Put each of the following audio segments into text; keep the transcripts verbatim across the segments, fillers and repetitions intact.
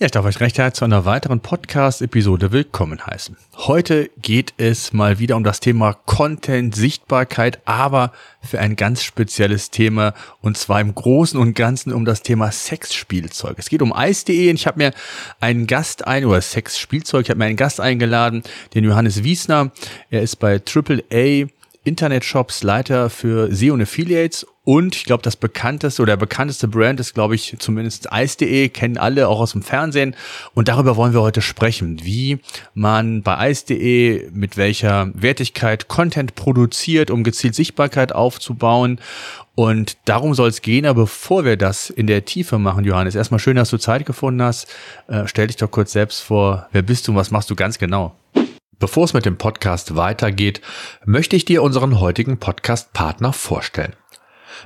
Ja, ich darf euch recht herzlich zu einer weiteren Podcast-Episode willkommen heißen. Heute geht es mal wieder um das Thema Content-Sichtbarkeit, aber für ein ganz spezielles Thema, und zwar im Großen und Ganzen um das Thema Sexspielzeug. Es geht um Eis punkt de und ich habe mir einen Gast ein oder Sexspielzeug, ich habe mir einen Gast eingeladen, den Johannes Wiesner. Er ist bei A A A Internet Shops Leiter für S E O und Affiliates. Und ich glaube, das bekannteste oder der bekannteste Brand ist, glaube ich, zumindest Eis punkt de, kennen alle auch aus dem Fernsehen. Und darüber wollen wir heute sprechen, wie man bei Eis punkt de mit welcher Wertigkeit Content produziert, um gezielt Sichtbarkeit aufzubauen. Und darum soll es gehen, aber bevor wir das in der Tiefe machen, Johannes, erstmal schön, dass du Zeit gefunden hast. Äh, stell dich doch kurz selbst vor, wer bist du und was machst du ganz genau? Bevor es mit dem Podcast weitergeht, möchte ich dir unseren heutigen Podcast-Partner vorstellen.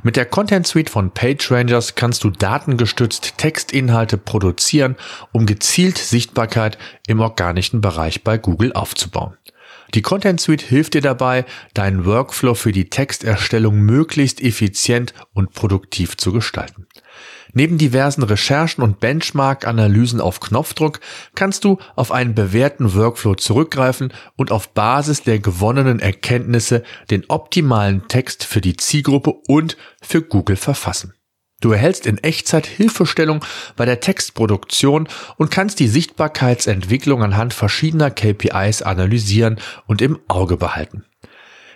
Mit der Content Suite von PageRangers kannst du datengestützt Textinhalte produzieren, um gezielt Sichtbarkeit im organischen Bereich bei Google aufzubauen. Die Content Suite hilft dir dabei, deinen Workflow für die Texterstellung möglichst effizient und produktiv zu gestalten. Neben diversen Recherchen und Benchmark-Analysen auf Knopfdruck kannst du auf einen bewährten Workflow zurückgreifen und auf Basis der gewonnenen Erkenntnisse den optimalen Text für die Zielgruppe und für Google verfassen. Du erhältst in Echtzeit Hilfestellung bei der Textproduktion und kannst die Sichtbarkeitsentwicklung anhand verschiedener K P Is analysieren und im Auge behalten.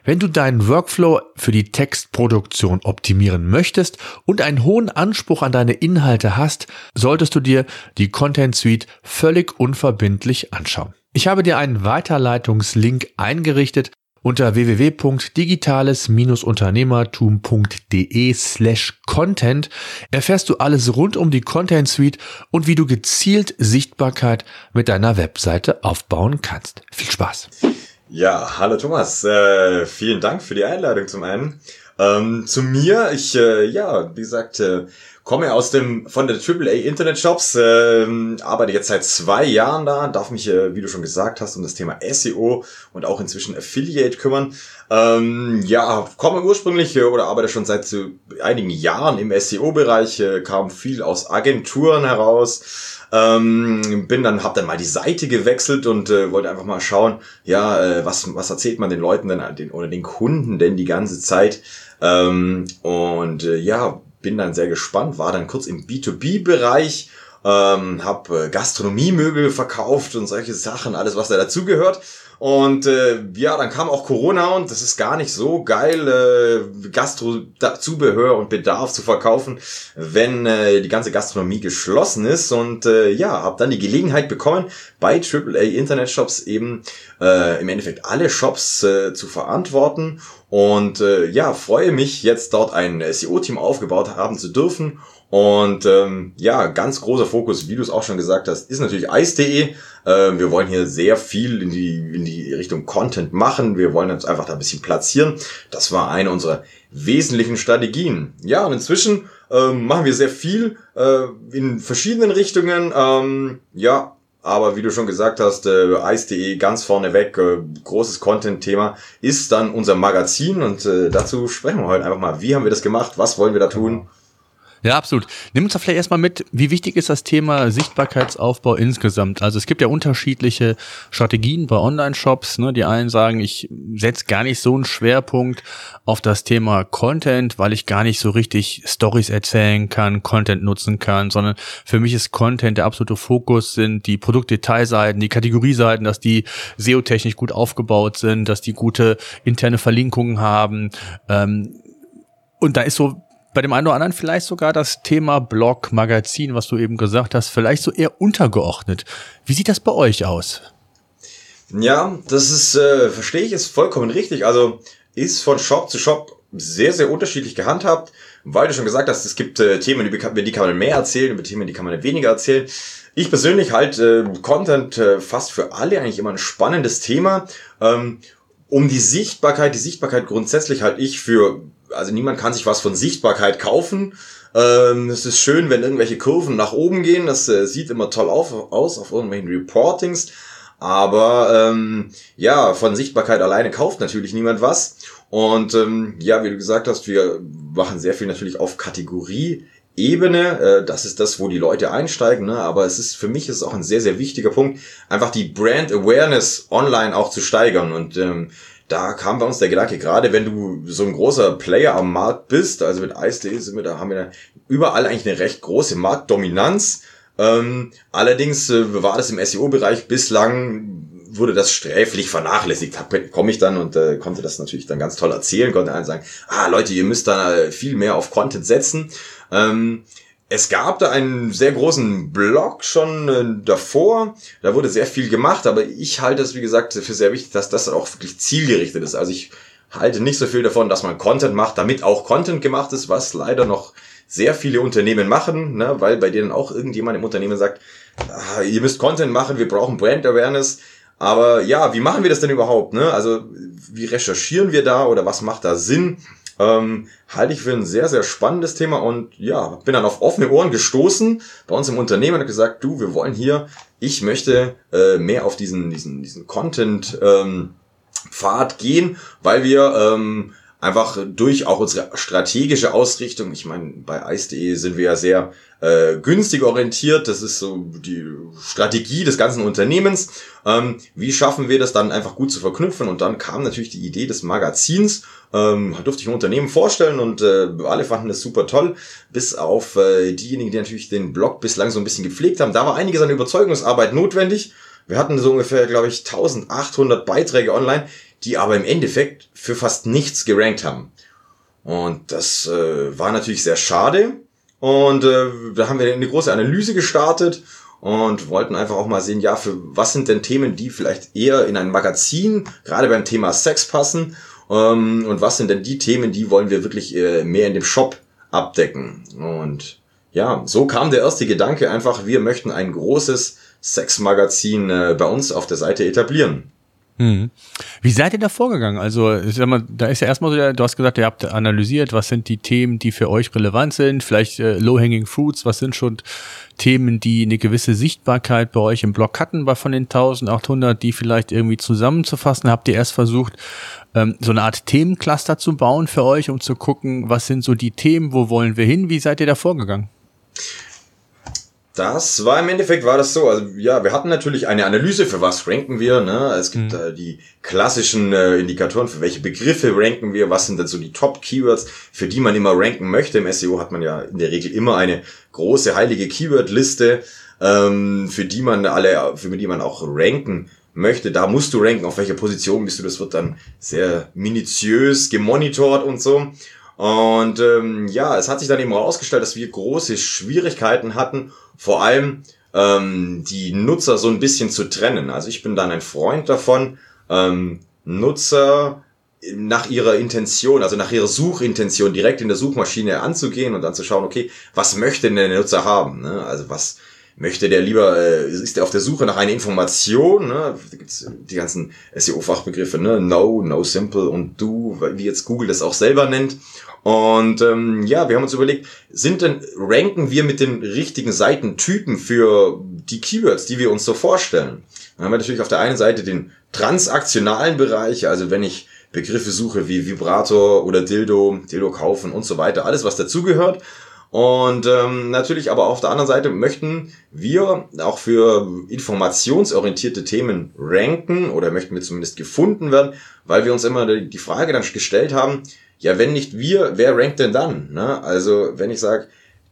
Wenn du deinen Workflow für die Textproduktion optimieren möchtest und einen hohen Anspruch an deine Inhalte hast, solltest du dir die Content Suite völlig unverbindlich anschauen. Ich habe dir einen Weiterleitungslink eingerichtet unter w w w punkt digitales Unternehmertum punkt de slash content. Erfährst du alles rund um die Content Suite und wie du gezielt Sichtbarkeit mit deiner Webseite aufbauen kannst. Viel Spaß! Ja, hallo Thomas, äh, vielen Dank für die Einladung zum einen. Ähm, zu mir, ich, äh, ja, wie gesagt, äh, komme aus dem, von der A A A Internet Shops, äh, arbeite jetzt seit zwei Jahren da, darf mich, äh, wie du schon gesagt hast, um das Thema S E O und auch inzwischen Affiliate kümmern. Ähm, ja, komme ursprünglich äh, oder arbeite schon seit äh, einigen Jahren im S E O-Bereich, äh, kam viel aus Agenturen heraus. Ähm, bin dann, hab dann mal die Seite gewechselt und äh, wollte einfach mal schauen, ja, äh, was, was erzählt man den Leuten denn den, oder den Kunden denn die ganze Zeit? Ähm, und äh, ja, bin dann sehr gespannt, war dann kurz im B zwei B Bereich, ähm, hab äh, Gastronomiemöbel verkauft und solche Sachen, alles was da dazugehört. Und äh, ja, dann kam auch Corona und das ist gar nicht so geil, äh, Gastro-Zubehör und Bedarf zu verkaufen, wenn äh, die ganze Gastronomie geschlossen ist. Und äh, ja, habe dann die Gelegenheit bekommen, bei A A A Internet Shops eben äh, im Endeffekt alle Shops äh, zu verantworten. Und äh, ja, freue mich, jetzt dort ein S E O-Team aufgebaut haben zu dürfen. Und ähm, ja, ganz großer Fokus, wie du es auch schon gesagt hast, ist natürlich Eis punkt de. Ähm, wir wollen hier sehr viel in die, in die Richtung Content machen. Wir wollen uns einfach da ein bisschen platzieren. Das war eine unserer wesentlichen Strategien. Ja, und inzwischen ähm, machen wir sehr viel äh, in verschiedenen Richtungen. Ähm, ja, aber wie du schon gesagt hast, äh, Eis punkt de ganz vorneweg, äh, großes Content-Thema, ist dann unser Magazin. Und äh, dazu sprechen wir heute einfach mal. Wie haben wir das gemacht? Was wollen wir da tun? Ja, absolut. Nimm uns doch vielleicht erstmal mit, wie wichtig ist das Thema Sichtbarkeitsaufbau insgesamt? Also es gibt ja unterschiedliche Strategien bei Online-Shops, ne? Die einen sagen, ich setze gar nicht so einen Schwerpunkt auf das Thema Content, weil ich gar nicht so richtig Stories erzählen kann, Content nutzen kann, sondern für mich ist Content der absolute Fokus, sind die Produktdetailseiten, die Kategorieseiten, dass die S E O-technisch gut aufgebaut sind, dass die gute interne Verlinkungen haben. Ähm, und da ist so bei dem einen oder anderen vielleicht sogar das Thema Blog, Magazin, was du eben gesagt hast, vielleicht so eher untergeordnet. Wie sieht das bei euch aus? Ja, das ist, äh, verstehe ich, ist vollkommen richtig. Also ist von Shop zu Shop sehr, sehr unterschiedlich gehandhabt, weil du schon gesagt hast, es gibt äh, Themen, über die kann man mehr erzählen, über Themen, die kann man weniger erzählen. Ich persönlich halte äh, Content äh, fast für alle eigentlich immer ein spannendes Thema. Ähm, um die Sichtbarkeit, die Sichtbarkeit grundsätzlich halte ich für, also niemand kann sich was von Sichtbarkeit kaufen. Ähm, es ist schön, wenn irgendwelche Kurven nach oben gehen, das äh, sieht immer toll auf, aus auf irgendwelchen Reportings. Aber ähm, ja, von Sichtbarkeit alleine kauft natürlich niemand was. Und ähm, ja, wie du gesagt hast, wir machen sehr viel natürlich auf Kategorie-Ebene. Äh, das ist das, wo die Leute einsteigen. Ne? Aber es ist für mich ist es auch ein sehr, sehr wichtiger Punkt, einfach die Brand Awareness online auch zu steigern. Und ähm, da kam bei uns der Gedanke, gerade wenn du so ein großer Player am Markt bist, also mit Eis.de sind wir da, haben wir da überall eigentlich eine recht große Marktdominanz. Ähm, allerdings äh, war das im S E O-Bereich bislang, wurde das sträflich vernachlässigt. Da komme ich dann und äh, konnte das natürlich dann ganz toll erzählen, konnte allen sagen, ah Leute, ihr müsst da viel mehr auf Content setzen. Ähm, es gab da einen sehr großen Blog schon äh, davor, da wurde sehr viel gemacht, aber ich halte es, wie gesagt, für sehr wichtig, dass das auch wirklich zielgerichtet ist. Also ich halte nicht so viel davon, dass man Content macht, damit auch Content gemacht ist, was leider noch sehr viele Unternehmen machen, ne, weil bei denen auch irgendjemand im Unternehmen sagt, ah, ihr müsst Content machen, wir brauchen Brand Awareness. Aber ja, wie machen wir das denn überhaupt? Ne? Also wie recherchieren wir da oder was macht da Sinn? Ähm, halte ich für ein sehr, sehr spannendes Thema und ja, bin dann auf offene Ohren gestoßen bei uns im Unternehmen und gesagt, du, wir wollen hier, ich möchte äh, mehr auf diesen diesen diesen Content ähm, Pfad gehen, weil wir ähm, einfach durch auch unsere strategische Ausrichtung, ich meine, bei Eis.de sind wir ja sehr äh, günstig orientiert, das ist so die Strategie des ganzen Unternehmens, ähm, wie schaffen wir das dann einfach gut zu verknüpfen und dann kam natürlich die Idee des Magazins, ähm, durfte ich ein Unternehmen vorstellen und äh, alle fanden das super toll, bis auf äh, diejenigen, die natürlich den Blog bislang so ein bisschen gepflegt haben, da war einiges an Überzeugungsarbeit notwendig. Wir hatten so ungefähr, glaube ich, eintausendachthundert Beiträge online, die aber im Endeffekt für fast nichts gerankt haben. Und das äh, war natürlich sehr schade. Und äh, da haben wir eine große Analyse gestartet und wollten einfach auch mal sehen, ja, für was sind denn Themen, die vielleicht eher in ein Magazin, gerade beim Thema Sex passen, ähm, und was sind denn die Themen, die wollen wir wirklich äh, mehr in dem Shop abdecken. Und ja, so kam der erste Gedanke einfach, wir möchten ein großes Sexmagazin äh, bei uns auf der Seite etablieren. Hm. Wie seid ihr da vorgegangen? Also, ich sag mal, da ist ja erstmal so, du hast gesagt, ihr habt analysiert, was sind die Themen, die für euch relevant sind, vielleicht äh, low-hanging fruits, was sind schon Themen, die eine gewisse Sichtbarkeit bei euch im Blog hatten, bei von den eintausendachthundert, die vielleicht irgendwie zusammenzufassen, habt ihr erst versucht, ähm, so eine Art Themencluster zu bauen für euch, um zu gucken, was sind so die Themen, wo wollen wir hin, wie seid ihr da vorgegangen? Das war im Endeffekt, war das so, also ja, wir hatten natürlich eine Analyse, für was ranken wir, ne? Es gibt mhm. äh, die klassischen äh, Indikatoren, für welche Begriffe ranken wir, was sind denn so die Top-Keywords, für die man immer ranken möchte. Im S E O hat man ja in der Regel immer eine große heilige Keyword-Liste, ähm, für die man alle, für die man auch ranken möchte. Da musst du ranken, auf welcher Position bist du, das wird dann sehr minutiös gemonitort und so. Und ähm, ja, es hat sich dann eben herausgestellt, dass wir große Schwierigkeiten hatten, vor allem ähm, die Nutzer so ein bisschen zu trennen. Also ich bin dann ein Freund davon, ähm, Nutzer nach ihrer Intention, also nach ihrer Suchintention direkt in der Suchmaschine anzugehen und dann zu schauen, okay, was möchte denn der Nutzer haben? Ne? Also was möchte der lieber, äh, ist der auf der Suche nach einer Information, ne? Da gibt's die ganzen S E O-Fachbegriffe, ne? No, no simple und do, wie jetzt Google das auch selber nennt. Und ähm, ja, wir haben uns überlegt, sind denn, ranken wir mit den richtigen Seitentypen für die Keywords, die wir uns so vorstellen? Dann haben wir natürlich auf der einen Seite den transaktionalen Bereich, also wenn ich Begriffe suche wie Vibrator oder Dildo, Dildo kaufen und so weiter, alles was dazugehört. Und ähm, natürlich aber auf der anderen Seite möchten wir auch für informationsorientierte Themen ranken oder möchten wir zumindest gefunden werden, weil wir uns immer die Frage dann gestellt haben, ja, wenn nicht wir, wer rankt denn dann? Ne? Also wenn ich sage,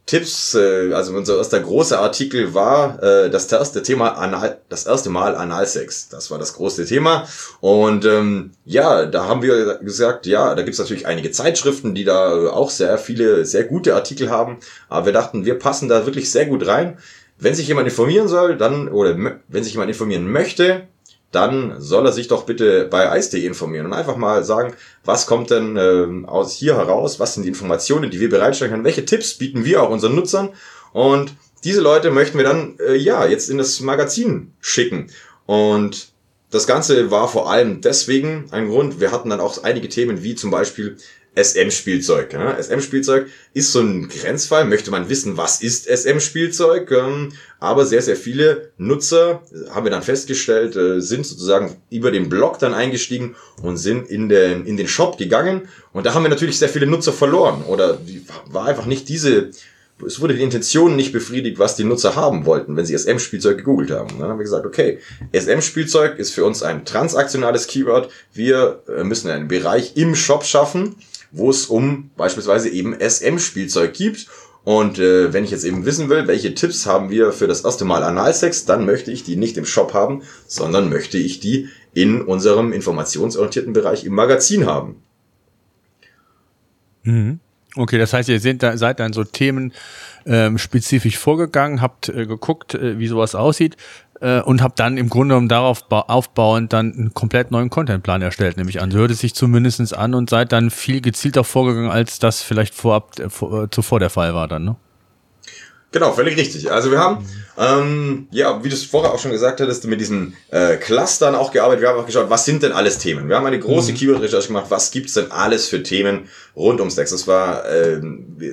Tipps, äh, also unser erster großer Artikel war äh, das erste Thema Anal, das erste Mal Analsex. Das war das große Thema. Und ähm, ja, da haben wir gesagt, ja, da gibt's natürlich einige Zeitschriften, die da auch sehr viele, sehr gute Artikel haben. Aber wir dachten, wir passen da wirklich sehr gut rein. Wenn sich jemand informieren soll, dann, oder wenn sich jemand informieren möchte, dann soll er sich doch bitte bei Eis.de informieren und einfach mal sagen, was kommt denn ähm, aus hier heraus, was sind die Informationen, die wir bereitstellen können, welche Tipps bieten wir auch unseren Nutzern und diese Leute möchten wir dann äh, ja jetzt in das Magazin schicken. Und das Ganze war vor allem deswegen ein Grund. Wir hatten dann auch einige Themen wie zum Beispiel S M-Spielzeug. Ja. S M-Spielzeug ist so ein Grenzfall. Möchte man wissen, was ist S M-Spielzeug? Ähm, aber sehr, sehr viele Nutzer, haben wir dann festgestellt, äh, sind sozusagen über den Blog dann eingestiegen und sind in den, in den Shop gegangen. Und da haben wir natürlich sehr viele Nutzer verloren. Oder war einfach nicht diese... Es wurde die Intention nicht befriedigt, was die Nutzer haben wollten, wenn sie S M-Spielzeug gegoogelt haben. Und dann haben wir gesagt, okay, S M-Spielzeug ist für uns ein transaktionales Keyword. Wir müssen einen Bereich im Shop schaffen, wo es um beispielsweise eben S M-Spielzeug gibt. Und äh, wenn ich jetzt eben wissen will, welche Tipps haben wir für das erste Mal Analsex, dann möchte ich die nicht im Shop haben, sondern möchte ich die in unserem informationsorientierten Bereich im Magazin haben. Mhm. Okay, das heißt, ihr seid dann so Themen ähm, spezifisch vorgegangen, habt äh, geguckt, äh, wie sowas aussieht äh, und habt dann im Grunde genommen darauf aufbauend dann einen komplett neuen Contentplan erstellt, nehme ich an. So hört es sich zumindest an und seid dann viel gezielter vorgegangen, als das vielleicht vorab äh, vor, äh, zuvor der Fall war dann, ne? Genau, völlig richtig. Also wir haben, ähm, ja, wie du es vorher auch schon gesagt hattest, mit diesen äh, Clustern auch gearbeitet. Wir haben auch geschaut, was sind denn alles Themen? Wir haben eine große mhm. Keyword-Recherche gemacht. Was gibt's denn alles für Themen rund ums Sex? Das war, äh,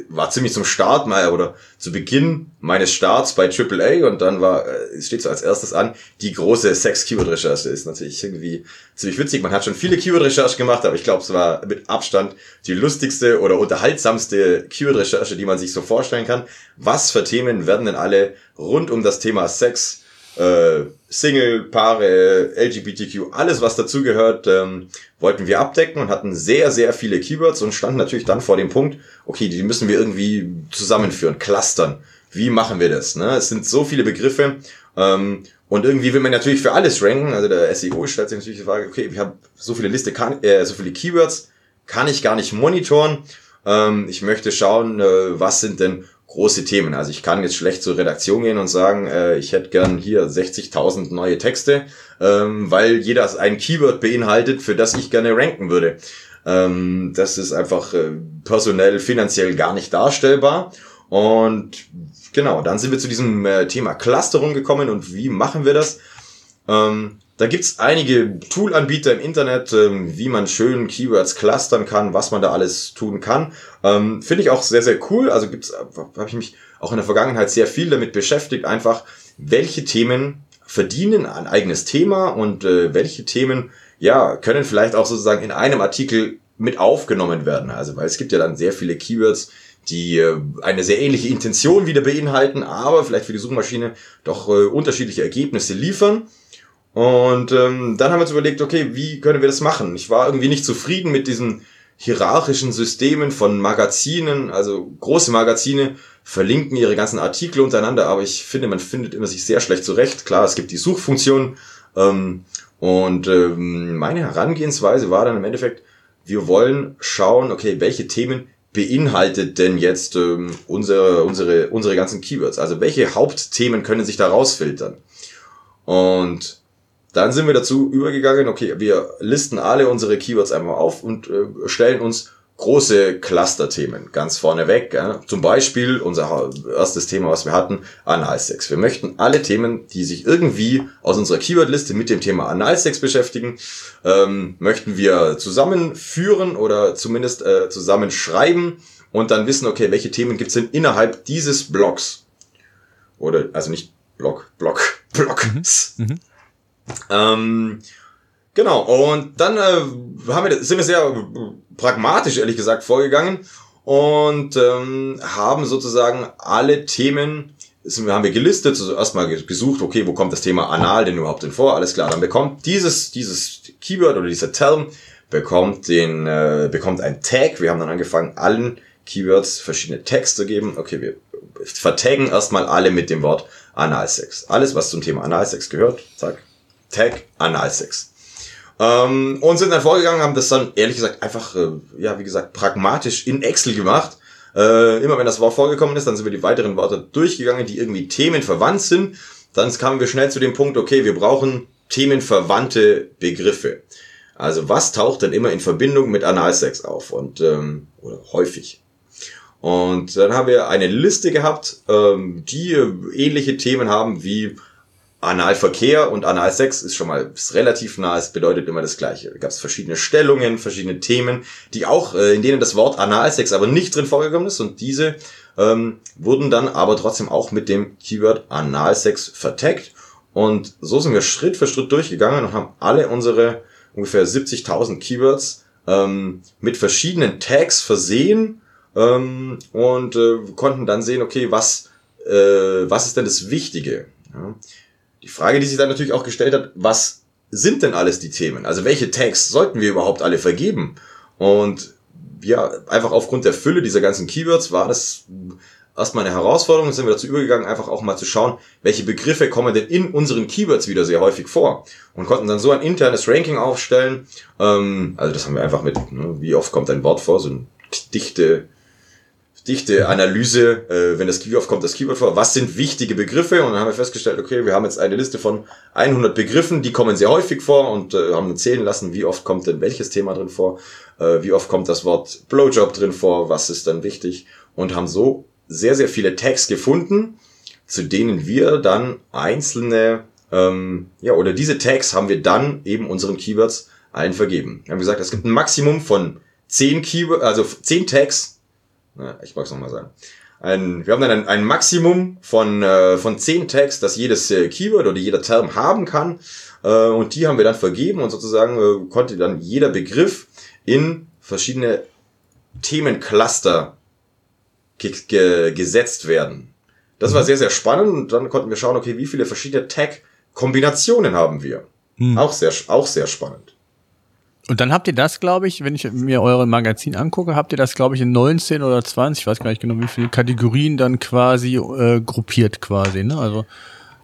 war ziemlich zum Start mal oder zu Beginn meines Starts bei A A A und dann war, es äh, steht so als erstes an, die große Sex-Keyword-Recherche. Ist natürlich irgendwie ziemlich witzig. Man hat schon viele Keyword-Recherche gemacht, aber ich glaube, es war mit Abstand die lustigste oder unterhaltsamste Keyword-Recherche, die man sich so vorstellen kann. Was für Themen werden denn alle rund um das Thema Sex, äh, Single, Paare, L G B T Q, alles was dazugehört, ähm, wollten wir abdecken und hatten sehr, sehr viele Keywords und standen natürlich dann vor dem Punkt, okay, die müssen wir irgendwie zusammenführen, clustern. Wie machen wir das? Ne? Es sind so viele Begriffe ähm, und irgendwie will man natürlich für alles ranken. Also der S E O stellt sich natürlich die Frage, okay, ich habe so viele Liste, kann, äh, so viele Keywords, kann ich gar nicht monitoren. Ähm, ich möchte schauen, äh, was sind denn große Themen. Also ich kann jetzt schlecht zur Redaktion gehen und sagen, äh, ich hätte gern hier sechzigtausend neue Texte, ähm, weil jeder ein Keyword beinhaltet, für das ich gerne ranken würde. Ähm, das ist einfach äh, personell, finanziell gar nicht darstellbar. Und genau, dann sind wir zu diesem äh, Thema Clusterung gekommen und wie machen wir das? Ähm, da gibt's einige Toolanbieter im Internet, ähm, wie man schön Keywords clustern kann, was man da alles tun kann. Ähm, finde ich auch sehr, sehr cool. Also gibt's, habe ich mich auch in der Vergangenheit sehr viel damit beschäftigt, einfach welche Themen verdienen ein eigenes Thema und äh, welche Themen ja können vielleicht auch sozusagen in einem Artikel mit aufgenommen werden. Also weil es gibt ja dann sehr viele Keywords, die äh, eine sehr ähnliche Intention wieder beinhalten, aber vielleicht für die Suchmaschine doch äh, unterschiedliche Ergebnisse liefern. Und ähm, dann haben wir uns überlegt, okay, wie können wir das machen? Ich war irgendwie nicht zufrieden mit diesen hierarchischen Systemen von Magazinen, also große Magazine verlinken ihre ganzen Artikel untereinander, aber ich finde, man findet immer sich sehr schlecht zurecht. Klar, es gibt die Suchfunktion ähm, und ähm, meine Herangehensweise war dann im Endeffekt, wir wollen schauen, okay, welche Themen beinhaltet denn jetzt ähm, unsere, unsere, unsere ganzen Keywords? Also welche Hauptthemen können sich da rausfiltern? Und dann sind wir dazu übergegangen, okay, wir listen alle unsere Keywords einmal auf und äh, stellen uns große Clusterthemen ganz vorne weg. Ja? Zum Beispiel unser erstes Thema, was wir hatten, Analsex. Wir möchten alle Themen, die sich irgendwie aus unserer Keywordliste mit dem Thema Analsex beschäftigen, ähm, möchten wir zusammenführen oder zumindest äh, zusammenschreiben und dann wissen, okay, welche Themen gibt's denn innerhalb dieses Blogs? Oder, also nicht Blog, Blog, Blogs. Mhm. Mhm. Ähm, genau, und dann äh, haben wir, sind wir sehr pragmatisch, ehrlich gesagt, vorgegangen und ähm, haben sozusagen alle Themen, haben wir gelistet, also erstmal gesucht, okay, wo kommt das Thema Anal denn überhaupt denn vor, alles klar, dann bekommt dieses dieses Keyword oder dieser Term, bekommt den äh, bekommt ein Tag, wir haben dann angefangen, allen Keywords verschiedene Tags zu geben, okay, wir vertaggen erstmal alle mit dem Wort Analsex, alles, was zum Thema Analsex gehört, zack. Tag Analsex. Ähm, und sind dann vorgegangen, haben das dann ehrlich gesagt einfach, äh, ja wie gesagt, pragmatisch in Excel gemacht. Äh, immer wenn das Wort vorgekommen ist, dann sind wir die weiteren Worte durchgegangen, die irgendwie themenverwandt sind. Dann kamen wir schnell zu dem Punkt, okay, wir brauchen themenverwandte Begriffe. Also was taucht denn immer in Verbindung mit Analsex auf und ähm, oder häufig? Und dann haben wir eine Liste gehabt, ähm, die ähnliche Themen haben wie Analverkehr und Analsex ist schon mal ist relativ nah, es bedeutet immer das Gleiche. Da gab es verschiedene Stellungen, verschiedene Themen, die auch, äh, in denen das Wort Analsex aber nicht drin vorgekommen ist, und diese ähm, wurden dann aber trotzdem auch mit dem Keyword Analsex vertaggt. Und so sind wir Schritt für Schritt durchgegangen und haben alle unsere ungefähr siebzigtausend Keywords ähm, mit verschiedenen Tags versehen ähm, und äh, konnten dann sehen, okay, was äh, was ist denn das Wichtige? Ja. Die Frage, die sich dann natürlich auch gestellt hat, was sind denn alles die Themen? Also welche Tags sollten wir überhaupt alle vergeben? Und ja, einfach aufgrund der Fülle dieser ganzen Keywords war das erstmal eine Herausforderung. Dann sind wir dazu übergegangen, einfach auch mal zu schauen, welche Begriffe kommen denn in unseren Keywords wieder sehr häufig vor. Und konnten dann so ein internes Ranking aufstellen. Ähm, also das haben wir einfach mit, ne, wie oft kommt ein Wort vor, so eine dichte... dichte Analyse, äh, wenn das Keyword kommt, das Keyword vor, was sind wichtige Begriffe? Und dann haben wir festgestellt, okay, wir haben jetzt eine Liste von hundert Begriffen, die kommen sehr häufig vor, und äh, haben zählen lassen, wie oft kommt denn welches Thema drin vor, äh, wie oft kommt das Wort Blowjob drin vor, was ist dann wichtig, und haben so sehr, sehr viele Tags gefunden, zu denen wir dann einzelne, ähm, ja, oder diese Tags haben wir dann eben unseren Keywords allen vergeben. Wir haben gesagt, es gibt ein Maximum von zehn Keywords, also zehn Tags. Ja, ich mag es nochmal sagen. Ein, wir haben dann ein, ein Maximum von äh, von zehn Tags, das jedes äh, Keyword oder jeder Term haben kann. Äh, und die haben wir dann vergeben, und sozusagen äh, konnte dann jeder Begriff in verschiedene Themencluster ge- ge- gesetzt werden. Das war sehr, sehr spannend, und dann konnten wir schauen, okay, wie viele verschiedene Tag-Kombinationen haben wir. Hm. Auch sehr, auch sehr spannend. Und dann habt ihr das, glaube ich, wenn ich mir eure Magazin angucke, habt ihr das, glaube ich, in neunzehn oder zwanzig, ich weiß gar nicht genau, wie viele Kategorien dann quasi äh, gruppiert quasi, ne? Also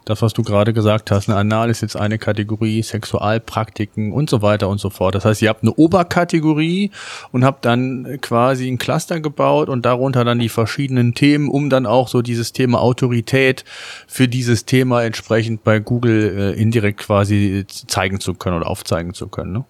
das, was du gerade gesagt hast, ne? Anal ist jetzt eine Kategorie, Sexualpraktiken und so weiter und so fort. Das heißt, ihr habt eine Oberkategorie und habt dann quasi ein Cluster gebaut und darunter dann die verschiedenen Themen, um dann auch so dieses Thema Autorität für dieses Thema entsprechend bei Google äh, indirekt quasi zeigen zu können oder aufzeigen zu können, ne?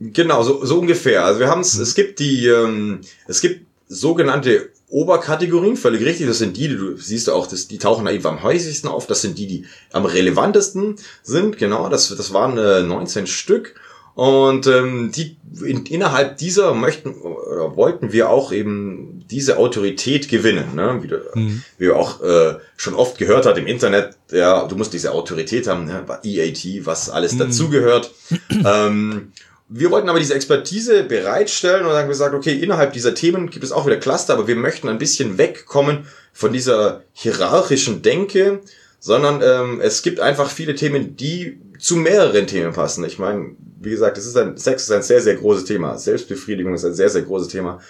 Genau, so, so ungefähr. Also wir haben es, es gibt die, ähm, es gibt sogenannte Oberkategorien, völlig richtig, das sind die, die du siehst auch, das, die tauchen da eben am häufigsten auf, das sind die, die am relevantesten sind, genau, das, das waren äh, neunzehn Stück, und ähm, die in, innerhalb dieser möchten oder wollten wir auch eben diese Autorität gewinnen, ne? Wie, du, mhm. wie wir auch äh, schon oft gehört hat im Internet, ja, du musst diese Autorität haben, ne? E A T, was alles mhm. dazugehört, ähm, wir wollten aber diese Expertise bereitstellen, und dann haben wir gesagt, okay, innerhalb dieser Themen gibt es auch wieder Cluster, aber wir möchten ein bisschen wegkommen von dieser hierarchischen Denke, sondern ähm, es gibt einfach viele Themen, die zu mehreren Themen passen. Ich meine, wie gesagt, es ist ein, Sex ist ein sehr, sehr großes Thema. Selbstbefriedigung ist ein sehr, sehr großes Thema.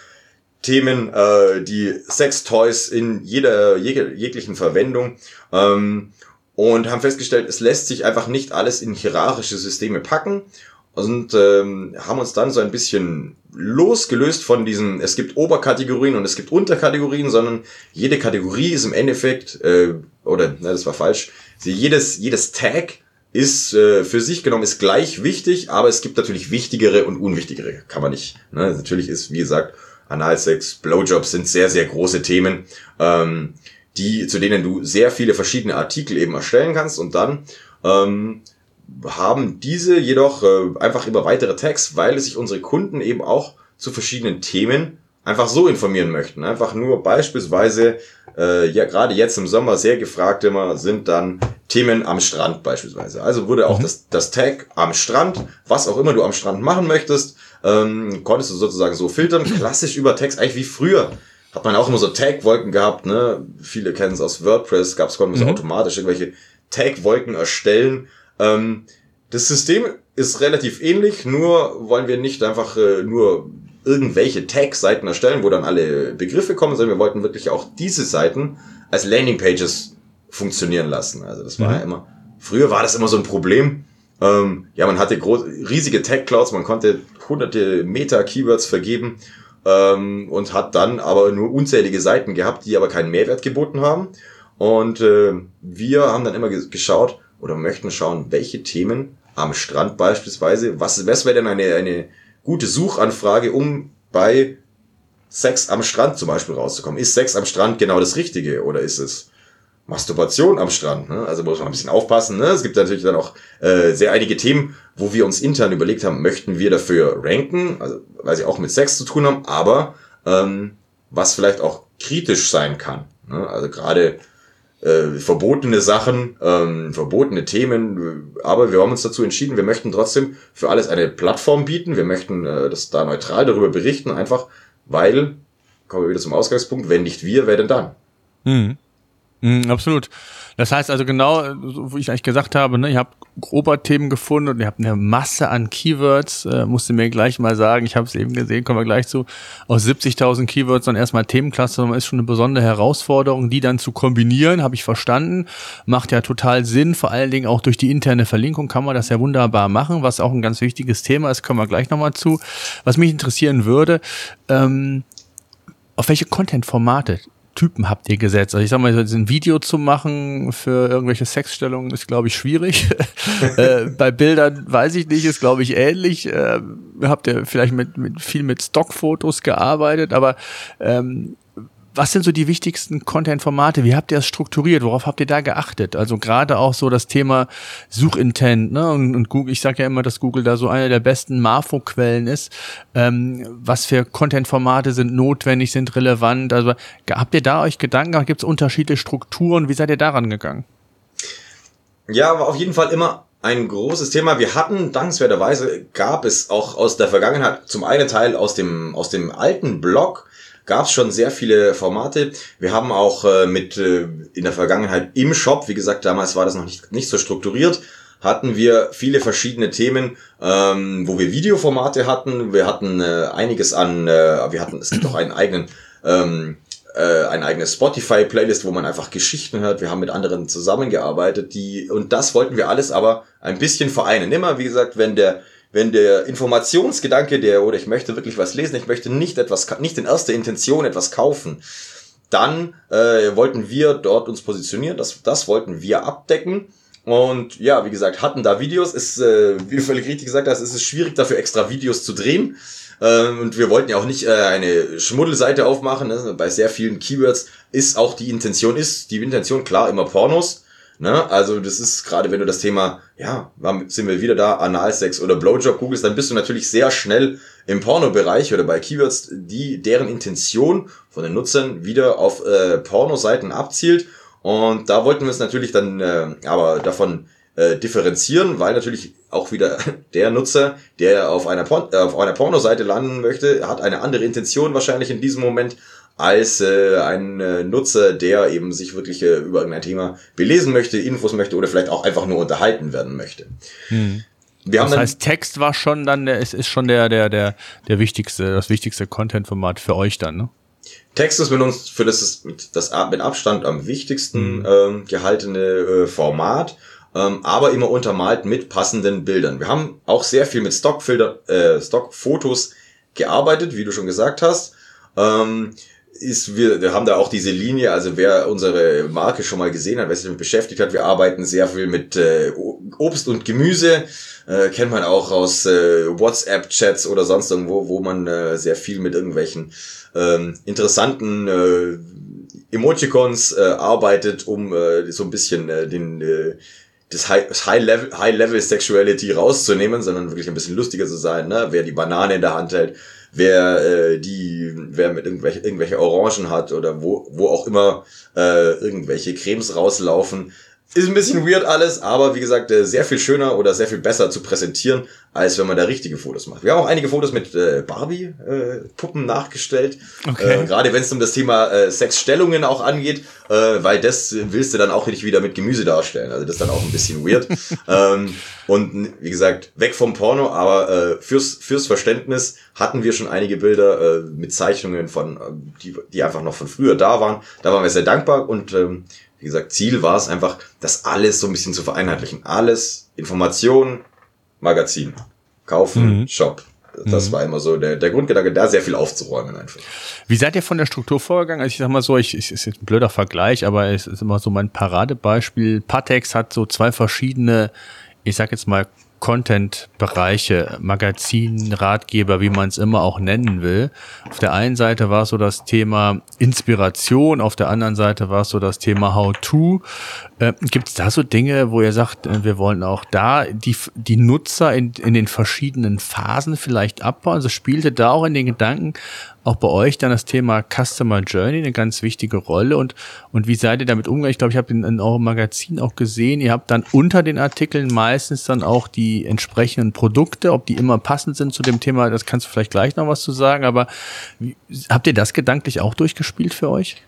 Themen, äh, die Sextoys in jeder jeg- jeglichen Verwendung, ähm, und haben festgestellt, es lässt sich einfach nicht alles in hierarchische Systeme packen. Und ähm, haben uns dann so ein bisschen losgelöst von diesen, es gibt Oberkategorien und es gibt Unterkategorien, sondern jede Kategorie ist im Endeffekt, äh, oder, na, das war falsch, jedes jedes Tag ist äh, für sich genommen, ist gleich wichtig, aber es gibt natürlich wichtigere und unwichtigere, kann man nicht. Ne? Natürlich ist, wie gesagt, Analsex, Blowjobs sind sehr, sehr große Themen, ähm, die zu denen du sehr viele verschiedene Artikel eben erstellen kannst, und dann... Ähm, haben diese jedoch äh, einfach immer weitere Tags, weil sich unsere Kunden eben auch zu verschiedenen Themen einfach so informieren möchten. Einfach nur beispielsweise, äh, ja gerade jetzt im Sommer sehr gefragt immer, sind dann Themen am Strand beispielsweise. Also wurde auch mhm. das, das Tag am Strand, was auch immer du am Strand machen möchtest, ähm, konntest du sozusagen so filtern, klassisch über Tags, eigentlich wie früher. Hat man auch immer so Tag-Wolken gehabt, ne? Viele kennen es aus WordPress, gab's konnten wir mhm. so automatisch irgendwelche Tag-Wolken erstellen. Das System ist relativ ähnlich, nur wollen wir nicht einfach nur irgendwelche Tag-Seiten erstellen, wo dann alle Begriffe kommen, sondern wir wollten wirklich auch diese Seiten als Landingpages funktionieren lassen. Also das war ja immer, früher war das immer so ein Problem. Ja, man hatte große, riesige Tag-Clouds, man konnte hunderte Meta-Keywords vergeben und hat dann aber nur unzählige Seiten gehabt, die aber keinen Mehrwert geboten haben. Und wir haben dann immer geschaut, oder möchten schauen, welche Themen am Strand beispielsweise, was, was wäre denn eine, eine gute Suchanfrage, um bei Sex am Strand zum Beispiel rauszukommen. Ist Sex am Strand genau das Richtige oder ist es Masturbation am Strand? Ne? Also muss man ein bisschen aufpassen. Ne? Es gibt natürlich dann auch äh, sehr einige Themen, wo wir uns intern überlegt haben, möchten wir dafür ranken, also weil sie auch mit Sex zu tun haben, aber ähm, was vielleicht auch kritisch sein kann. Ne? Also gerade äh, verbotene Sachen, ähm, verbotene Themen, aber wir haben uns dazu entschieden, wir möchten trotzdem für alles eine Plattform bieten, wir möchten äh, das da neutral darüber berichten, einfach weil, kommen wir wieder zum Ausgangspunkt, wenn nicht wir, wer denn dann? Mhm. Mhm, absolut. Das heißt also genau, so wie ich eigentlich gesagt habe, ne, ich habe Oberthemen gefunden und ihr habt eine Masse an Keywords, äh, musst du mir gleich mal sagen, ich habe es eben gesehen, kommen wir gleich zu, aus siebzigtausend Keywords dann erstmal Themenklasse, ist schon eine besondere Herausforderung, die dann zu kombinieren, habe ich verstanden, macht ja total Sinn, vor allen Dingen auch durch die interne Verlinkung kann man das ja wunderbar machen, was auch ein ganz wichtiges Thema ist, kommen wir gleich nochmal zu. Was mich interessieren würde, ähm, auf welche Content-Formate Typen habt ihr gesetzt? Also ich sag mal, ein Video zu machen für irgendwelche Sexstellungen ist, glaube ich, schwierig. äh, bei Bildern weiß ich nicht, ist, glaube ich, ähnlich. Äh, habt ihr vielleicht mit, mit viel mit Stockfotos gearbeitet, aber ähm, was sind so die wichtigsten Content-Formate? Wie habt ihr das strukturiert? Worauf habt ihr da geachtet? Also gerade auch so das Thema Suchintent, ne? Und, und Google, ich sage ja immer, dass Google da so eine der besten Marfo-Quellen ist. Ähm, was für Content-Formate sind notwendig, sind relevant? Also habt ihr da euch Gedanken gemacht? Gibt es unterschiedliche Strukturen? Wie seid ihr daran gegangen? Ja, aber auf jeden Fall immer ein großes Thema. Wir hatten, dankenswerterweise, gab es auch aus der Vergangenheit, zum einen Teil aus dem, aus dem alten Blog, gab es schon sehr viele Formate. Wir haben auch äh, mit äh, in der Vergangenheit im Shop, wie gesagt, damals war das noch nicht, nicht so strukturiert, hatten wir viele verschiedene Themen, ähm, wo wir Videoformate hatten. Wir hatten äh, einiges an, äh, wir hatten, es gibt auch einen eigenen, ähm, äh, eine eigene Spotify-Playlist, wo man einfach Geschichten hört. Wir haben mit anderen zusammengearbeitet, die, und das wollten wir alles aber ein bisschen vereinen. Immer, wie gesagt, wenn der Wenn der Informationsgedanke, der, oder ich möchte wirklich was lesen, ich möchte nicht etwas, nicht in erster Intention etwas kaufen, dann äh, wollten wir dort uns positionieren, das, das wollten wir abdecken. Und ja, wie gesagt, hatten da Videos, ist, äh, wie du völlig richtig gesagt hast, ist es schwierig, dafür extra Videos zu drehen. Ähm, und wir wollten ja auch nicht äh, eine Schmuddelseite aufmachen, ne? Bei sehr vielen Keywords ist auch die Intention, ist die Intention klar immer Pornos. Ne? Also das ist gerade, wenn du das Thema, ja, sind wir wieder da, Analsex oder Blowjob googelst, dann bist du natürlich sehr schnell im Porno-Bereich oder bei Keywords, die deren Intention von den Nutzern wieder auf äh, Porno-Seiten abzielt. Und da wollten wir es natürlich dann äh, aber davon äh, differenzieren, weil natürlich auch wieder der Nutzer, der auf einer, Por- äh, auf einer Porno-Seite landen möchte, hat eine andere Intention wahrscheinlich in diesem Moment, als äh, ein äh, Nutzer, der eben sich wirklich äh, über irgendein Thema belesen möchte, Infos möchte oder vielleicht auch einfach nur unterhalten werden möchte. Hm. Wir haben das dann, heißt, Text war schon dann, es ist schon der der der der wichtigste, das wichtigste Content-Format für euch dann, ne? Text ist mit uns für das ist mit, das mit Abstand am wichtigsten hm. ähm, gehaltene äh, Format, ähm, aber immer untermalt mit passenden Bildern. Wir haben auch sehr viel mit Stockfilter, äh, Stockfotos gearbeitet, wie du schon gesagt hast. Ähm, Ist, wir, wir haben da auch diese Linie, also wer unsere Marke schon mal gesehen hat, wer sich damit beschäftigt hat, wir arbeiten sehr viel mit äh, Obst und Gemüse, äh, kennt man auch aus äh, WhatsApp-Chats oder sonst irgendwo, wo man äh, sehr viel mit irgendwelchen ähm, interessanten äh, Emoticons äh, arbeitet, um äh, so ein bisschen äh, den äh, das High-Level, High-Level-Sexuality rauszunehmen, sondern wirklich ein bisschen lustiger zu sein, ne? Wer die Banane in der Hand hält, wer äh, die, wer mit irgendwelche, irgendwelche Orangen hat oder wo, wo auch immer äh, irgendwelche Cremes rauslaufen. Ist ein bisschen weird alles, aber wie gesagt, äh, sehr viel schöner oder sehr viel besser zu präsentieren, als wenn man da richtige Fotos macht. Wir haben auch einige Fotos mit äh, Barbie-Puppen äh, nachgestellt. Okay. Äh, gerade wenn es um das Thema äh, Sexstellungen auch angeht, äh, weil das willst du dann auch nicht wieder mit Gemüse darstellen. Also das ist dann auch ein bisschen weird. ähm, und wie gesagt, weg vom Porno, aber äh, fürs fürs Verständnis hatten wir schon einige Bilder äh, mit Zeichnungen von, die, die einfach noch von früher da waren. Da waren wir sehr dankbar und ähm, wie gesagt, Ziel war es einfach, das alles so ein bisschen zu vereinheitlichen. Alles, Informationen, Magazin, kaufen, mhm. Shop. Das mhm. war immer so der, der Grundgedanke, da sehr viel aufzuräumen einfach. Wie seid ihr von der Struktur vorgegangen? Also ich sag mal so, ich, ich ist jetzt ein blöder Vergleich, aber es ist immer so mein Paradebeispiel. Pateks hat so zwei verschiedene, ich sag jetzt mal, Content-Bereiche, Magazin, Ratgeber, wie man es immer auch nennen will. Auf der einen Seite war es so das Thema Inspiration, auf der anderen Seite war es so das Thema How-To. Äh, gibt es da so Dinge, wo ihr sagt, wir wollen auch da die, die Nutzer in, in den verschiedenen Phasen vielleicht abbauen? Also spielte da auch in den Gedanken auch bei euch dann das Thema Customer Journey eine ganz wichtige Rolle, und und wie seid ihr damit umgegangen? Ich glaube, ich habe in, in eurem Magazin auch gesehen, ihr habt dann unter den Artikeln meistens dann auch die entsprechenden Produkte, ob die immer passend sind zu dem Thema, das kannst du vielleicht gleich noch was zu sagen, aber wie, habt ihr das gedanklich auch durchgespielt für euch?